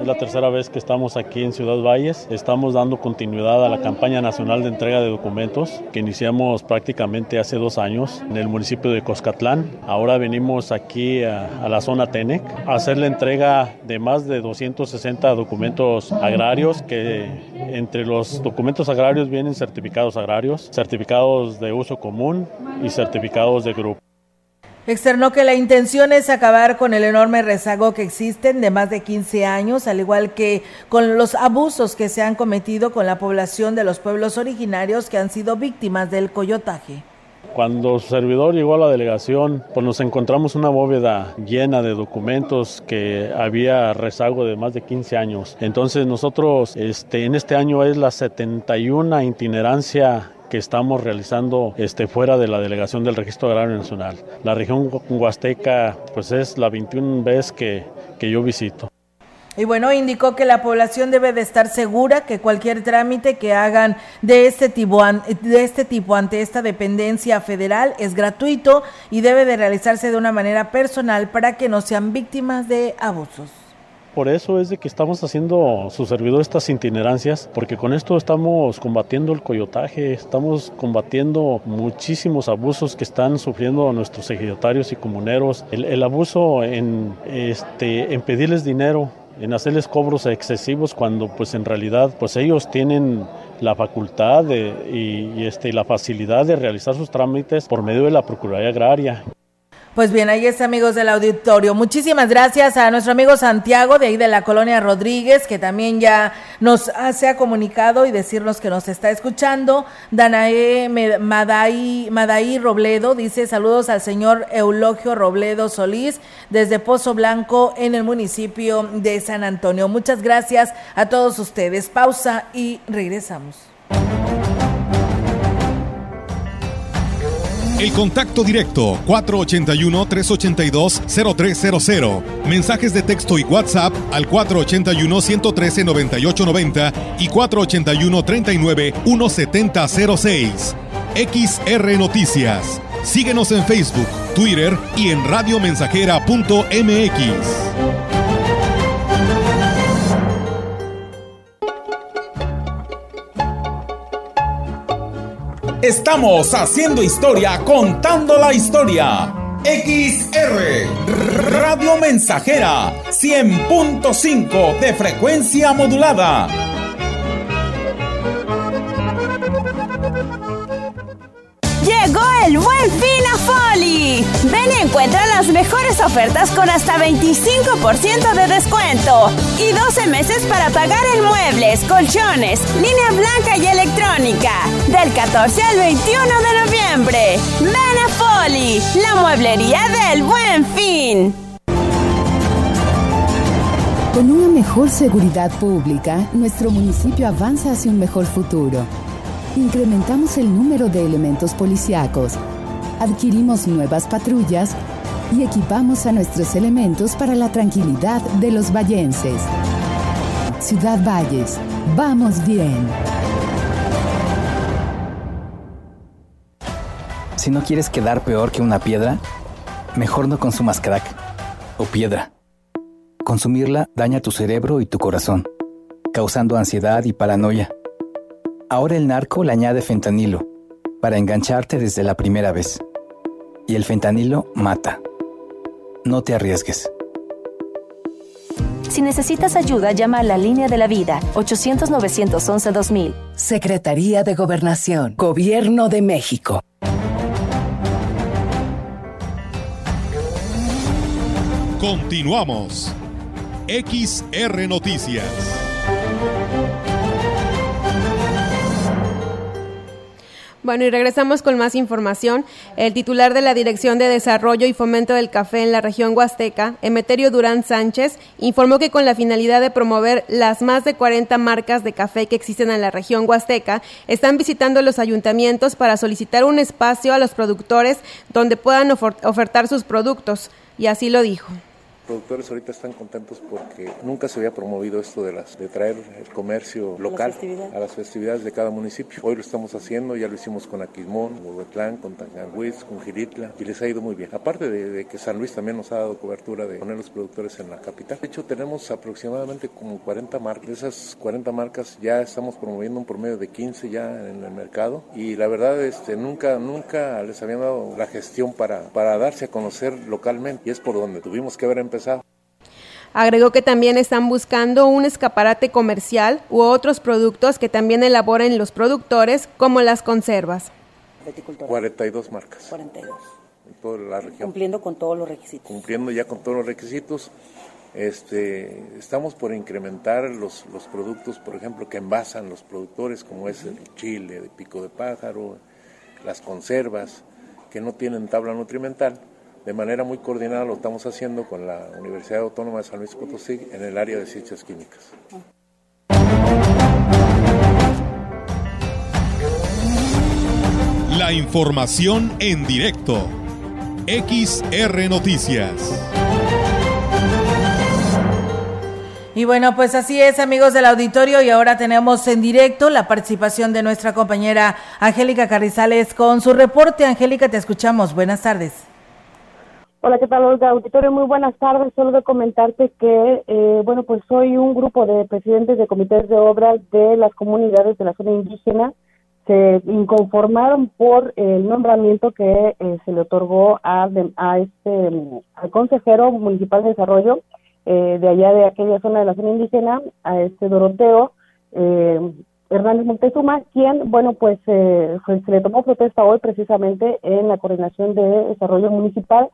Es la tercera vez que estamos aquí en Ciudad Valles. Estamos dando continuidad a la campaña nacional de entrega de documentos que iniciamos prácticamente hace dos años en el municipio de Coscatlán. Ahora venimos aquí a, a la zona Tenec a hacer la entrega de más de doscientos sesenta documentos agrarios, que entre los documentos agrarios vienen certificados agrarios, certificados de uso común y certificados de grupo. Externó que la intención es acabar con el enorme rezago que existen de más de quince años, al igual que con los abusos que se han cometido con la población de los pueblos originarios que han sido víctimas del coyotaje. Cuando su servidor llegó a la delegación, pues nos encontramos una bóveda llena de documentos que había rezago de más de quince años. Entonces nosotros este, en este año es la setenta y una itinerancia que estamos realizando este, fuera de la Delegación del Registro Agrario Nacional. La región huasteca pues es la veintiuna vez que, que yo visito. Y bueno, indicó que la población debe de estar segura que cualquier trámite que hagan de este tipo, de este tipo ante esta dependencia federal es gratuito y debe de realizarse de una manera personal para que no sean víctimas de abusos. Por eso es de que estamos haciendo su servidor estas itinerancias, porque con esto estamos combatiendo el coyotaje, estamos combatiendo muchísimos abusos que están sufriendo nuestros ejidatarios y comuneros. El, el abuso en, este, en pedirles dinero, en hacerles cobros excesivos, cuando pues en realidad pues ellos tienen la facultad de, y, y este, la facilidad de realizar sus trámites por medio de la Procuraduría Agraria. Pues bien, ahí está, amigos del auditorio. Muchísimas gracias a nuestro amigo Santiago de ahí de la colonia Rodríguez, que también ya nos ha, se ha comunicado y decirnos que nos está escuchando. Danae Madaí, Madaí Robledo dice saludos al señor Eulogio Robledo Solís desde Pozo Blanco en el municipio de San Antonio. Muchas gracias a todos ustedes. Pausa y regresamos. El contacto directo cuatro ocho uno, tres ocho dos, cero tres cero cero. Mensajes de texto y WhatsApp al cuatro ocho uno, uno uno tres, nueve ocho nueve cero y cuatro ocho uno, tres nueve, uno siete cero seis. X R Noticias. Síguenos en Facebook, Twitter y en radio mensajera punto m x. Estamos haciendo historia, contando la historia. X R Radio Mensajera cien punto cinco de frecuencia modulada. Llegó el Buen Fin a Foli. encuentra las mejores ofertas con hasta veinticinco por ciento de descuento y doce meses para pagar en muebles, colchones, línea blanca y electrónica. Del catorce al veintiuno de noviembre. Ven a Foli, la mueblería del Buen Fin. Con una mejor seguridad pública, nuestro municipio avanza hacia un mejor futuro. Incrementamos el número de elementos policíacos, adquirimos nuevas patrullas y equipamos a nuestros elementos para la tranquilidad de los vallenses. Ciudad Valles, vamos bien. Si no quieres quedar peor que una piedra, mejor no consumas crack o piedra. Consumirla daña tu cerebro y tu corazón, causando ansiedad y paranoia. Ahora el narco le añade fentanilo para engancharte desde la primera vez. Y el fentanilo mata. No te arriesgues. Si necesitas ayuda, llama a la Línea de la Vida, ochocientos, novecientos once, dos mil. Secretaría de Gobernación, Gobierno de México. Continuamos. X R Noticias. Bueno, y regresamos con más información. El titular de la Dirección de Desarrollo y Fomento del Café en la región Huasteca, Emeterio Durán Sánchez, informó que con la finalidad de promover las más de cuarenta marcas de café que existen en la región Huasteca, están visitando los ayuntamientos para solicitar un espacio a los productores donde puedan ofertar sus productos, y así lo dijo. Los productores ahorita están contentos porque nunca se había promovido esto de las de traer el comercio local las a las festividades de cada municipio. Hoy lo estamos haciendo, ya lo hicimos con Aquismón, con Huehuetlán, con Tancanhuitz, con Xilitla, y les ha ido muy bien. Aparte de, de que San Luis también nos ha dado cobertura de poner los productores en la capital. De hecho, tenemos aproximadamente como cuarenta marcas. De esas cuarenta marcas ya estamos promoviendo un promedio de quince ya en el mercado, y la verdad este, nunca nunca les habían dado la gestión para, para darse a conocer localmente, y es por donde tuvimos que haber empezado. Agregó que también están buscando un escaparate comercial u otros productos que también elaboren los productores, como las conservas. cuarenta y dos marcas. cuarenta y dos. En toda la región. Cumpliendo con todos los requisitos. Cumpliendo ya con todos los requisitos. Este, estamos por incrementar los, los productos, por ejemplo, que envasan los productores, como es el chile, el pico de pájaro, las conservas, que no tienen tabla nutrimental. De manera muy coordinada lo estamos haciendo con la Universidad Autónoma de San Luis Potosí en el área de ciencias químicas. La información en directo. X R Noticias. Y bueno, pues así es, amigos del auditorio, y ahora tenemos en directo la participación de nuestra compañera Angélica Carrizales con su reporte. Angélica, te escuchamos. Buenas tardes. Hola, ¿qué tal, Olga? Auditorio, muy buenas tardes. Solo de comentarte que, eh, bueno, pues soy un grupo de presidentes de comités de obras de las comunidades de la zona indígena. Se inconformaron por el nombramiento que eh, se le otorgó a, a este al consejero municipal de desarrollo eh, de allá de aquella zona de la zona indígena, a este Doroteo eh, Hernández Montezuma, quien, bueno, pues eh, se le tomó protesta hoy precisamente en la Coordinación de Desarrollo Municipal.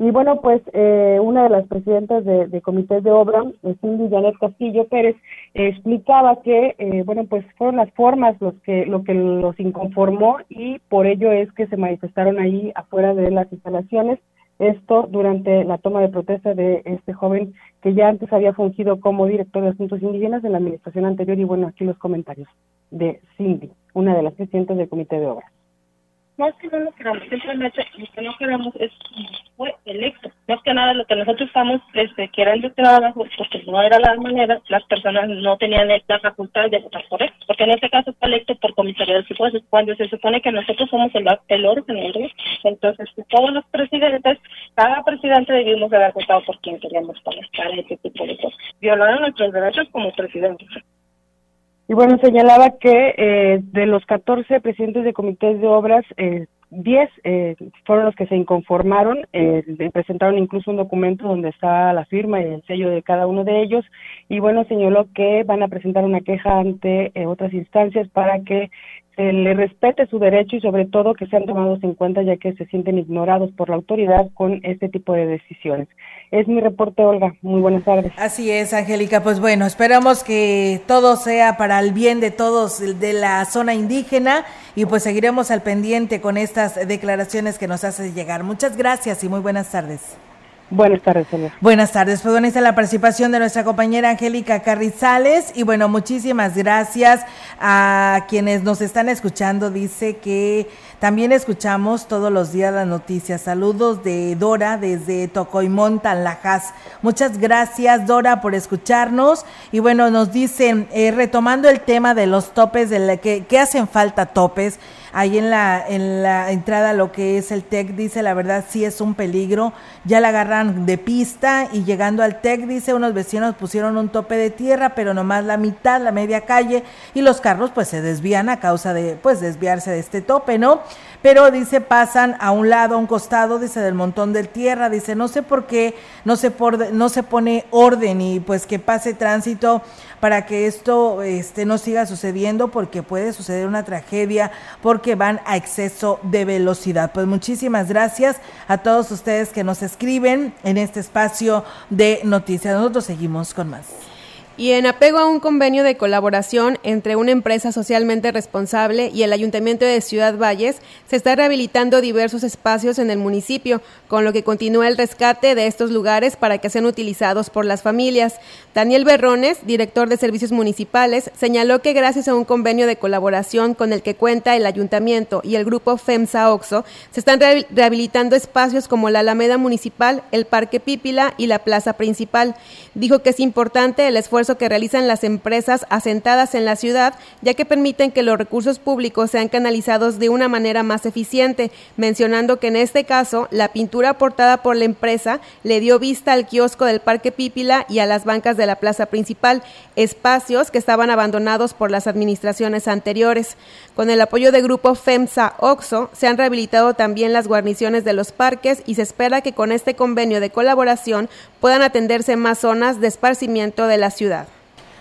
Y bueno, pues eh, una de las presidentas de, de comités de obra, Cindy Janet Castillo Pérez, eh, explicaba que, eh, bueno, pues fueron las formas los que, lo que los inconformó, y por ello es que se manifestaron ahí afuera de las instalaciones, esto durante la toma de protesta de este joven que ya antes había fungido como director de asuntos indígenas en la administración anterior. Y bueno, aquí los comentarios de Cindy, una de las presidentas del comité de obra. Más que no lo queramos, simplemente lo que no queramos es fue electo. Más que nada lo que nosotros estamos desde que era ilustrada, porque no era la manera, las personas no tenían la facultad de votar por él, porque en este caso fue electo por comisaría de jueces, cuando se supone que nosotros somos el, el órgano, ¿no? Entonces todos los presidentes, cada presidente debimos haber votado por quien queríamos para este tipo de cosas. Violaron nuestros derechos como presidentes. Y bueno, señalaba que eh, de los catorce presidentes de comités de obras, eh, diez eh, fueron los que se inconformaron, eh, presentaron incluso un documento donde está la firma y el sello de cada uno de ellos, y bueno, señaló que van a presentar una queja ante eh, otras instancias para que se le respete su derecho y sobre todo que sean tomados en cuenta, ya que se sienten ignorados por la autoridad con este tipo de decisiones. Es mi reporte, Olga. Muy buenas tardes. Así es, Angélica. Pues bueno, esperamos que todo sea para el bien de todos de la zona indígena y pues seguiremos al pendiente con estas declaraciones que nos hace llegar. Muchas gracias y muy buenas tardes. Buenas tardes, señor. Buenas tardes. Pues bueno, está la participación de nuestra compañera Angélica Carrizales. Y bueno, muchísimas gracias a quienes nos están escuchando. Dice que también escuchamos todos los días las noticias. Saludos de Dora desde Tocoimón, Tanlajas. Muchas gracias, Dora, por escucharnos. Y bueno, nos dicen, eh, retomando el tema de los topes, de la que, que hacen falta topes. Ahí en la en la entrada lo que es el TEC, dice, la verdad sí es un peligro, ya la agarran de pista y llegando al TEC, dice, unos vecinos pusieron un tope de tierra, pero nomás la mitad, la media calle, y los carros pues se desvían a causa de, pues, desviarse de este tope, ¿no? Pero dice, pasan a un lado, a un costado, dice, del montón de tierra, dice, no sé por qué no se, por, no se pone orden y pues que pase tránsito para que esto este no siga sucediendo, porque puede suceder una tragedia, porque van a exceso de velocidad. Pues muchísimas gracias a todos ustedes que nos escriben en este espacio de noticias. Nosotros seguimos con más. Y en apego a un convenio de colaboración entre una empresa socialmente responsable y el Ayuntamiento de Ciudad Valles, se está rehabilitando diversos espacios en el municipio, con lo que continúa el rescate de estos lugares para que sean utilizados por las familias. Daniel Berrones, director de Servicios Municipales, señaló que gracias a un convenio de colaboración con el que cuenta el Ayuntamiento y el grupo FEMSA OXXO, se están rehabilitando espacios como la Alameda Municipal, el Parque Pípila y la Plaza Principal. Dijo que es importante el esfuerzo que realizan las empresas asentadas en la ciudad, ya que permiten que los recursos públicos sean canalizados de una manera más eficiente, mencionando que en este caso la pintura aportada por la empresa le dio vista al kiosco del Parque Pípila y a las bancas de la Plaza Principal, espacios que estaban abandonados por las administraciones anteriores. Con el apoyo del grupo FEMSA OXXO se han rehabilitado también las guarniciones de los parques y se espera que con este convenio de colaboración puedan atenderse más zonas de esparcimiento de la ciudad.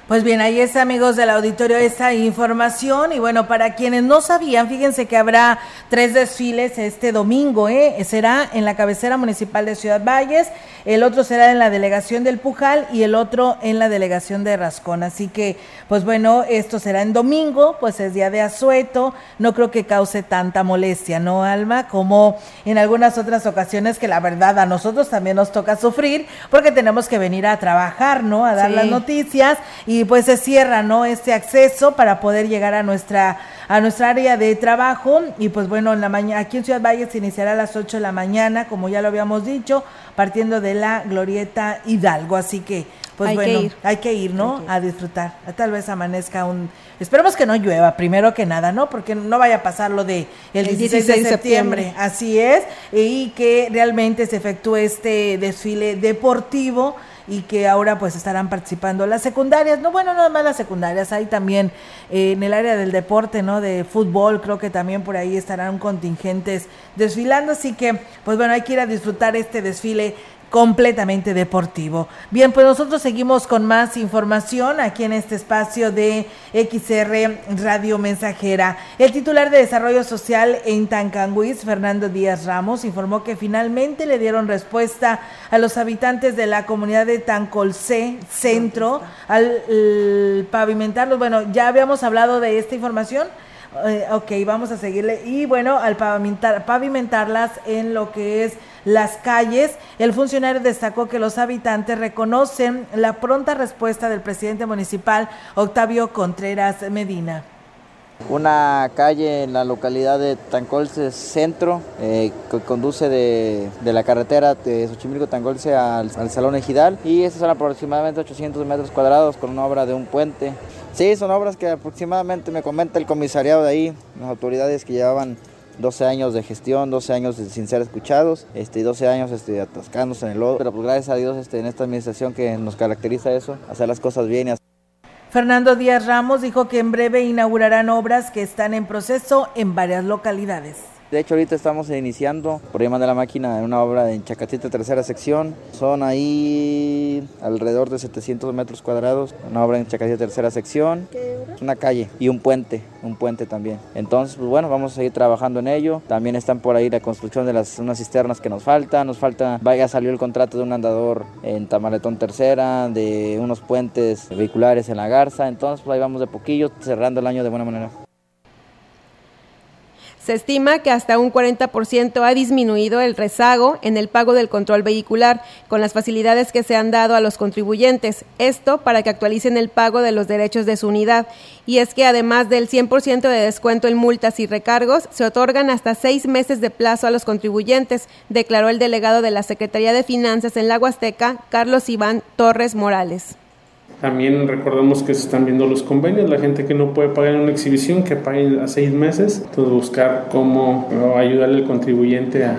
Pues bien, ahí está, amigos del auditorio, esta información. Y bueno, para quienes no sabían, fíjense que habrá tres desfiles este domingo, ¿eh? Será en la cabecera municipal de Ciudad Valles, el otro será en la delegación del Pujal y el otro en la delegación de Rascón. Así que, pues bueno, esto será en domingo, pues es día de asueto, no creo que cause tanta molestia, ¿no, Alma? Como en algunas otras ocasiones que la verdad a nosotros también nos toca sufrir, porque tenemos que venir a trabajar, ¿no? A dar sí. las noticias y Y pues se cierra, ¿no?, este acceso para poder llegar a nuestra a nuestra área de trabajo. Y pues bueno, en la mañana aquí en Ciudad Valles se iniciará a las ocho de la mañana, como ya lo habíamos dicho, partiendo de la Glorieta Hidalgo. Así que, pues hay bueno, que hay que ir, ¿no?, que ir. A disfrutar. Tal vez amanezca un... Esperemos que no llueva, primero que nada, ¿no?, porque no vaya a pasar lo de el, el dieciséis de septiembre. Así es, y que realmente se efectúe este desfile deportivo, y que ahora pues estarán participando las secundarias, no bueno, nada más las secundarias, hay también eh, en el área del deporte, ¿no?, de fútbol, creo que también por ahí estarán contingentes desfilando, así que pues bueno, hay que ir a disfrutar este desfile completamente deportivo. Bien, pues nosotros seguimos con más información aquí en este espacio de X R Radio Mensajera. El titular de Desarrollo Social en Tancanhuitz, Fernando Díaz Ramos, informó que finalmente le dieron respuesta a los habitantes de la comunidad de Tancolcé Centro al el, pavimentarlos. Bueno, ya habíamos hablado de esta información. Eh, ok, vamos a seguirle. Y bueno, al pavimentar, pavimentarlas en lo que es las calles, el funcionario destacó que los habitantes reconocen la pronta respuesta del presidente municipal, Octavio Contreras Medina. Una calle en la localidad de Tancolce Centro, eh, que conduce de, de la carretera de Xochimilco-Tancolce al, al Salón Ejidal, y estos son aproximadamente ochocientos metros cuadrados con una obra de un puente. Sí, son obras que aproximadamente me comenta el comisariado de ahí, las autoridades que llevaban doce años de gestión, doce años sin ser escuchados, este, doce años este, atascándose en el lodo, pero pues gracias a Dios este, en esta administración que nos caracteriza eso, hacer las cosas bien. Fernando Díaz Ramos dijo que en breve inaugurarán obras que están en proceso en varias localidades. De hecho, ahorita estamos iniciando por ahí de la máquina en una obra en Chacatita, tercera sección. Son ahí alrededor de setecientos metros cuadrados, una obra en Chacatita, tercera sección. ¿Qué obra? Una calle y un puente, un puente también. Entonces, pues bueno, vamos a seguir trabajando en ello. También están por ahí la construcción de las, unas cisternas que nos faltan. Nos falta, vaya, salió el contrato de un andador en Tamaletón Tercera, de unos puentes vehiculares en La Garza. Entonces, pues ahí vamos de poquillo, cerrando el año de buena manera. Se estima que hasta un cuarenta por ciento ha disminuido el rezago en el pago del control vehicular con las facilidades que se han dado a los contribuyentes, esto para que actualicen el pago de los derechos de su unidad. Y es que además del cien por ciento de descuento en multas y recargos, se otorgan hasta seis meses de plazo a los contribuyentes, declaró el delegado de la Secretaría de Finanzas en la Huasteca, Carlos Iván Torres Morales. También recordemos que se están viendo los convenios, la gente que no puede pagar en una exhibición, que pague a seis meses, entonces buscar cómo ayudarle al contribuyente a,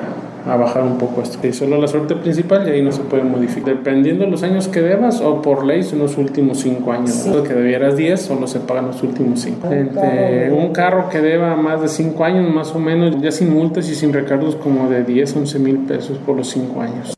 a bajar un poco esto. Es solo la suerte principal y ahí no se puede modificar. Dependiendo de los años que debas o por ley son los últimos cinco años, sí. ¿No? Que debieras diez, solo se pagan los últimos cinco. Entre un carro que deba más de cinco años más o menos, ya sin multas y sin recargos, como de diez, once mil pesos por los cinco años.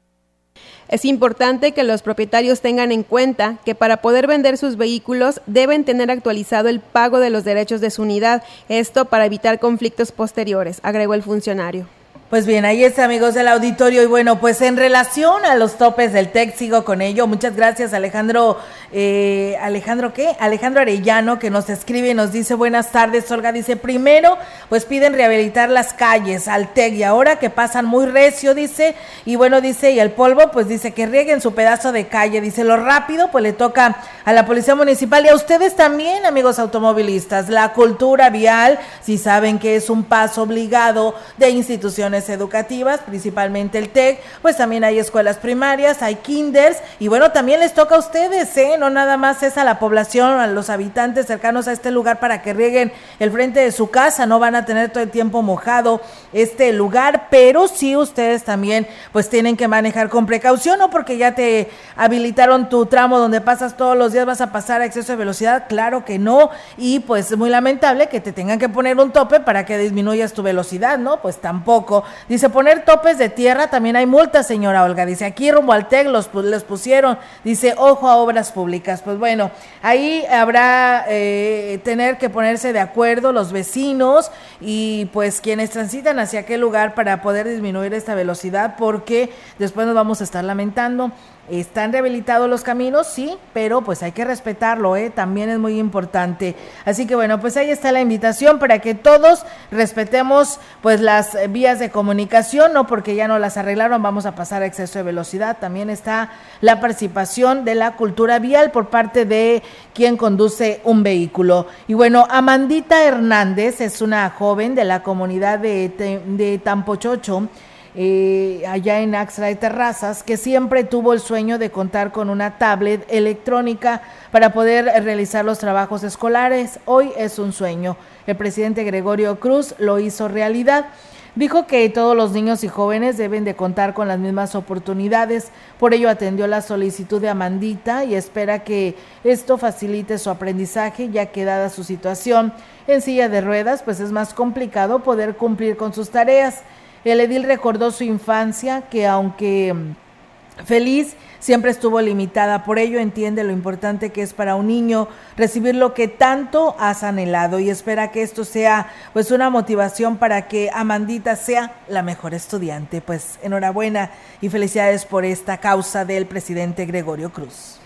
Es importante que los propietarios tengan en cuenta que para poder vender sus vehículos deben tener actualizado el pago de los derechos de su unidad, esto para evitar conflictos posteriores, agregó el funcionario. Pues bien, ahí está, amigos del auditorio, y bueno, pues en relación a los topes del T E C, sigo con ello. Muchas gracias, Alejandro, eh, ¿Alejandro qué? Alejandro Arellano, que nos escribe y nos dice, buenas tardes, Olga, dice, primero, pues piden rehabilitar las calles al T E C, y ahora que pasan muy recio, dice, y bueno, dice, y el polvo, pues dice, que rieguen su pedazo de calle, dice, lo rápido, pues le toca a la Policía Municipal, y a ustedes también, amigos automovilistas, la cultura vial, si saben que es un paso obligado de instituciones educativas, principalmente el T E C, pues también hay escuelas primarias, hay kinders, y bueno, también les toca a ustedes, ¿eh? No nada más es a la población, a los habitantes cercanos a este lugar para que rieguen el frente de su casa, no van a tener todo el tiempo mojado este lugar, pero sí ustedes también, pues tienen que manejar con precaución, ¿no? Porque ya te habilitaron tu tramo donde pasas todos los días, vas a pasar a exceso de velocidad, claro que no, y pues muy lamentable que te tengan que poner un tope para que disminuyas tu velocidad, ¿no? Pues tampoco. Dice, poner topes de tierra, también hay multas, señora Olga. Dice, aquí rumbo al T E C los, los pusieron. Dice, ojo a obras públicas. Pues bueno, ahí habrá eh, tener que ponerse de acuerdo los vecinos y pues quienes transitan hacia aquel lugar para poder disminuir esta velocidad, porque después nos vamos a estar lamentando. Están rehabilitados los caminos, sí, pero pues hay que respetarlo, ¿eh? También es muy importante. Así que bueno, pues ahí está la invitación para que todos respetemos pues las vías de comunicación, no porque ya no las arreglaron, vamos a pasar a exceso de velocidad. También está la participación de la cultura vial por parte de quien conduce un vehículo. Y bueno, Amandita Hernández es una joven de la comunidad de, de Tampochocho, Eh, allá en Áxtla de Terrazas, que siempre tuvo el sueño de contar con una tablet electrónica para poder realizar los trabajos escolares. Hoy es un sueño. El presidente Gregorio Cruz lo hizo realidad. Dijo que todos los niños y jóvenes deben de contar con las mismas oportunidades, por ello atendió la solicitud de Amandita y espera que esto facilite su aprendizaje, ya que dada su situación en silla de ruedas, pues es más complicado poder cumplir con sus tareas. El edil recordó su infancia, que aunque feliz, siempre estuvo limitada, por ello entiende lo importante que es para un niño recibir lo que tanto has anhelado y espera que esto sea pues una motivación para que Amandita sea la mejor estudiante. Pues enhorabuena y felicidades por esta causa del presidente Gregorio Cruz.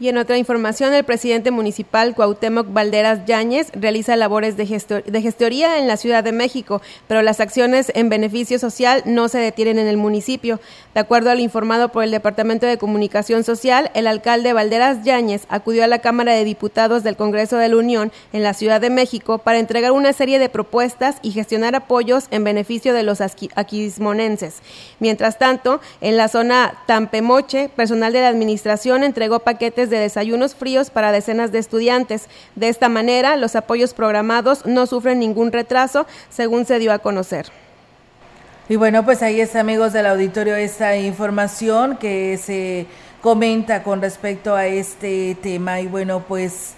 Y en otra información, el presidente municipal Cuauhtémoc Valderas Yáñez realiza labores de, gestor- de gestoría en la Ciudad de México, pero las acciones en beneficio social no se detienen en el municipio. De acuerdo a lo informado por el Departamento de Comunicación Social, el alcalde Valderas Yáñez acudió a la Cámara de Diputados del Congreso de la Unión en la Ciudad de México para entregar una serie de propuestas y gestionar apoyos en beneficio de los asqui- aquismonenses. Mientras tanto, en la zona Tampemoche, personal de la administración entregó paquetes de de desayunos fríos para decenas de estudiantes. De esta manera, los apoyos programados no sufren ningún retraso, según se dio a conocer. Y bueno, pues ahí está, amigos del auditorio, esta información que se comenta con respecto a este tema. Y bueno, pues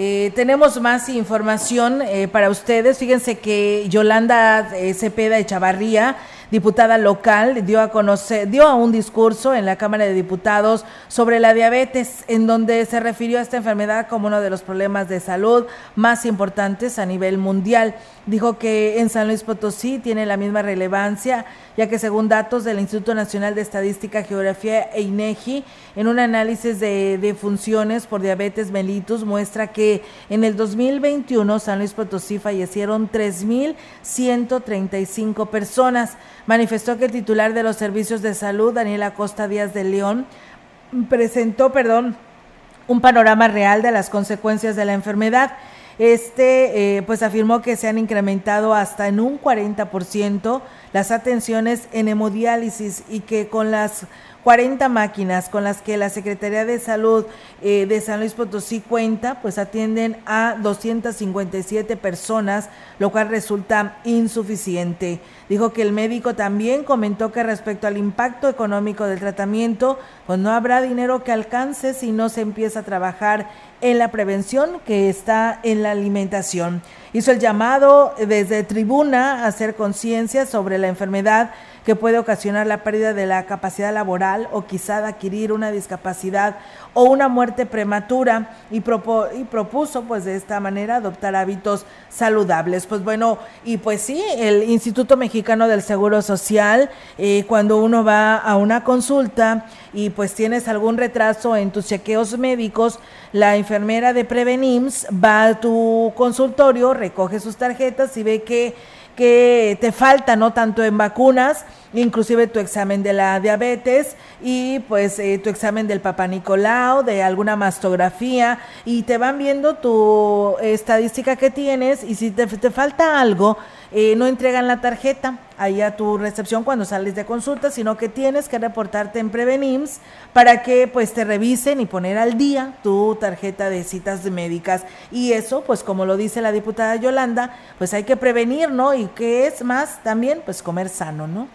Eh, tenemos más información eh, para ustedes. Fíjense que Yolanda eh, Cepeda Echavarría, diputada local, dio a conocer, dio a un discurso en la Cámara de Diputados sobre la diabetes, en donde se refirió a esta enfermedad como uno de los problemas de salud más importantes a nivel mundial. Dijo que en San Luis Potosí tiene la misma relevancia, ya que según datos del Instituto Nacional de Estadística, Geografía e INEGI, en un análisis de defunciones por diabetes mellitus muestra que en el dos mil veintiuno, San Luis Potosí fallecieron tres mil ciento treinta y cinco personas. Manifestó que el titular de los servicios de salud, Daniel Acosta Díaz de León, presentó, perdón, un panorama real de las consecuencias de la enfermedad. Este, eh, pues afirmó que se han incrementado hasta en un cuarenta por ciento las atenciones en hemodiálisis y que con las cuarenta máquinas con las que la Secretaría de Salud eh, de San Luis Potosí cuenta, pues atienden a doscientas cincuenta y siete personas, lo cual resulta insuficiente. Dijo que el médico también comentó que respecto al impacto económico del tratamiento, pues no habrá dinero que alcance si no se empieza a trabajar en la prevención que está en la alimentación. Hizo el llamado desde tribuna a hacer conciencia sobre la enfermedad que puede ocasionar la pérdida de la capacidad laboral o quizá de adquirir una discapacidad o una muerte prematura y, propo, y propuso pues de esta manera adoptar hábitos saludables. Pues bueno, y pues sí, el Instituto Mexicano del Seguro Social, eh, cuando uno va a una consulta y pues tienes algún retraso en tus chequeos médicos, la enfermera de Prevenims va a tu consultorio, recoge sus tarjetas y ve que que te falta, ¿no? Tanto en vacunas, inclusive tu examen de la diabetes y pues eh, tu examen del Papá Nicolau, de alguna mastografía, y te van viendo tu estadística que tienes y si te, te falta algo, eh, no entregan la tarjeta ahí a tu recepción cuando sales de consulta, sino que tienes que reportarte en Prevenims para que pues te revisen y poner al día tu tarjeta de citas médicas. Y eso, pues como lo dice la diputada Yolanda, pues hay que prevenir, ¿no? Y que es más también, pues comer sano, ¿no?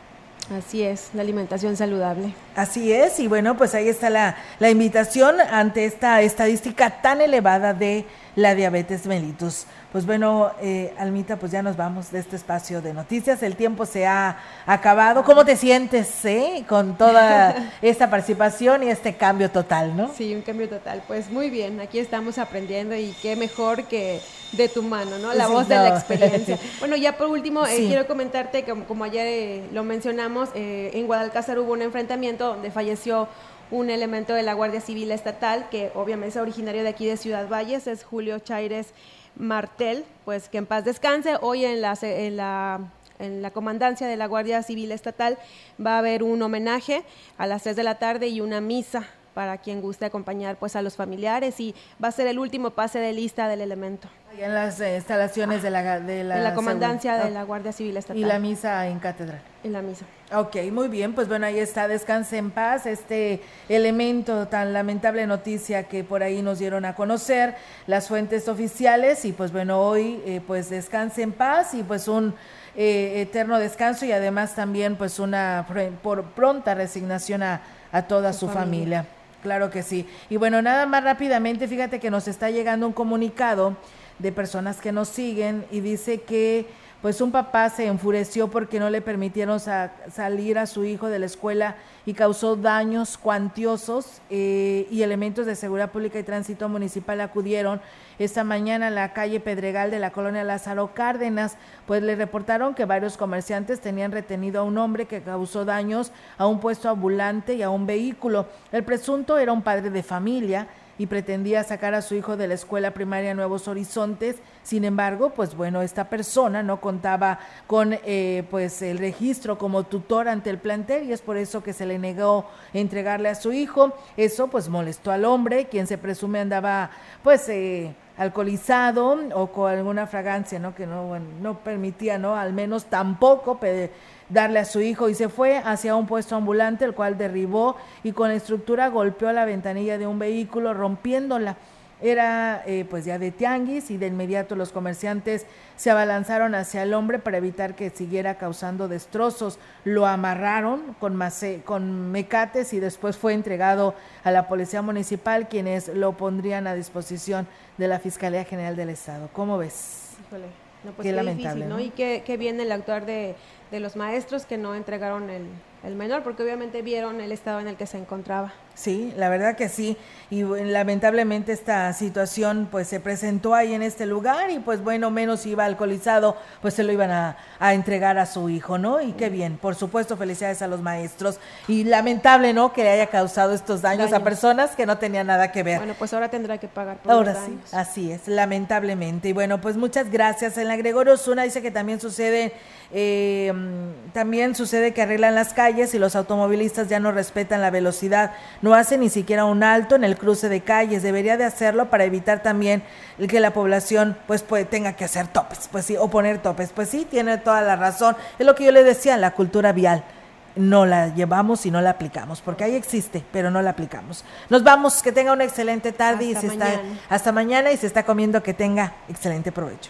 Así es, la alimentación saludable. Así es, y bueno, pues ahí está la, la invitación ante esta estadística tan elevada de la diabetes mellitus. Pues bueno, eh, Almita, pues ya nos vamos de este espacio de noticias, el tiempo se ha acabado. ¿Cómo te sientes eh, con toda esta participación y este cambio total, no? Sí, un cambio total, pues muy bien, aquí estamos aprendiendo y qué mejor que de tu mano, ¿no? La sí, voz no. de la experiencia. Bueno, ya por último, eh, sí. quiero comentarte que como, como ayer eh, lo mencionamos, eh, en Guadalcázar hubo un enfrentamiento donde falleció un elemento de la Guardia Civil Estatal, que obviamente es originario de aquí de Ciudad Valles, es Julio Chaires Martel, pues que en paz descanse. Hoy en la, en la, en la comandancia de la Guardia Civil Estatal va a haber un homenaje a las tres de la tarde y una misa para quien guste acompañar pues a los familiares, y va a ser el último pase de lista del elemento. Allá en las instalaciones ah, de, la, de la... En la comandancia segunda. de la Guardia Civil Estatal. Y la misa en Catedral. En la misa. Ok, muy bien, pues bueno, ahí está, descanse en paz, este elemento, tan lamentable noticia que por ahí nos dieron a conocer las fuentes oficiales, y pues bueno, hoy eh, pues descanse en paz y pues un eh, eterno descanso, y además también pues una pr- por pronta resignación a, a toda su, su familia. familia. Claro que sí. Y bueno, nada más rápidamente, fíjate que nos está llegando un comunicado de personas que nos siguen y dice que pues un papá se enfureció porque no le permitieron sa- salir a su hijo de la escuela y causó daños cuantiosos, eh, y elementos de seguridad pública y tránsito municipal acudieron esta mañana a la calle Pedregal de la colonia Lázaro Cárdenas, pues le reportaron que varios comerciantes tenían retenido a un hombre que causó daños a un puesto ambulante y a un vehículo. El presunto era un padre de familia y pretendía sacar a su hijo de la escuela primaria Nuevos Horizontes. Sin embargo, pues bueno, esta persona no contaba con eh, pues el registro como tutor ante el plantel, y es por eso que se le negó entregarle a su hijo. Eso pues molestó al hombre, quien se presume andaba pues eh, alcoholizado o con alguna fragancia, ¿no? Que no, bueno, no permitía, ¿no? Al menos tampoco pe- darle a su hijo, y se fue hacia un puesto ambulante, el cual derribó y con la estructura golpeó a la ventanilla de un vehículo, rompiéndola. Era eh, pues ya de tianguis y de inmediato los comerciantes se abalanzaron hacia el hombre para evitar que siguiera causando destrozos. Lo amarraron con, mace, con mecates y después fue entregado a la Policía Municipal, quienes lo pondrían a disposición de la Fiscalía General del Estado. ¿Cómo ves? Híjole, no, pues qué, qué lamentable, difícil, ¿no? ¿no? Y qué, qué bien el actuar de, de los maestros que no entregaron el... el menor, porque obviamente vieron el estado en el que se encontraba. Sí, la verdad que sí, y lamentablemente esta situación pues se presentó ahí en este lugar y pues bueno, menos iba alcoholizado, pues se lo iban a, a entregar a su hijo, ¿no? Y qué bien, por supuesto, felicidades a los maestros, y lamentable, ¿no?, que le haya causado estos daños, daños. a personas que no tenían nada que ver. Bueno, pues ahora tendrá que pagar por ahora los daños. Ahora sí, así es, lamentablemente. Y bueno, pues muchas gracias. En la Gregorio Zuna dice que también sucede, eh, también sucede que arreglan las calles y los automovilistas ya no respetan la velocidad, no hacen ni siquiera un alto en el cruce de calles, debería de hacerlo para evitar también que la población pues, pues tenga que hacer topes, pues sí, o poner topes, pues sí, tiene toda la razón, es lo que yo le decía, la cultura vial no la llevamos y no la aplicamos, porque ahí existe, pero no la aplicamos. Nos vamos, que tenga una excelente tarde hasta y se mañana. está hasta mañana y se está comiendo, que tenga excelente provecho.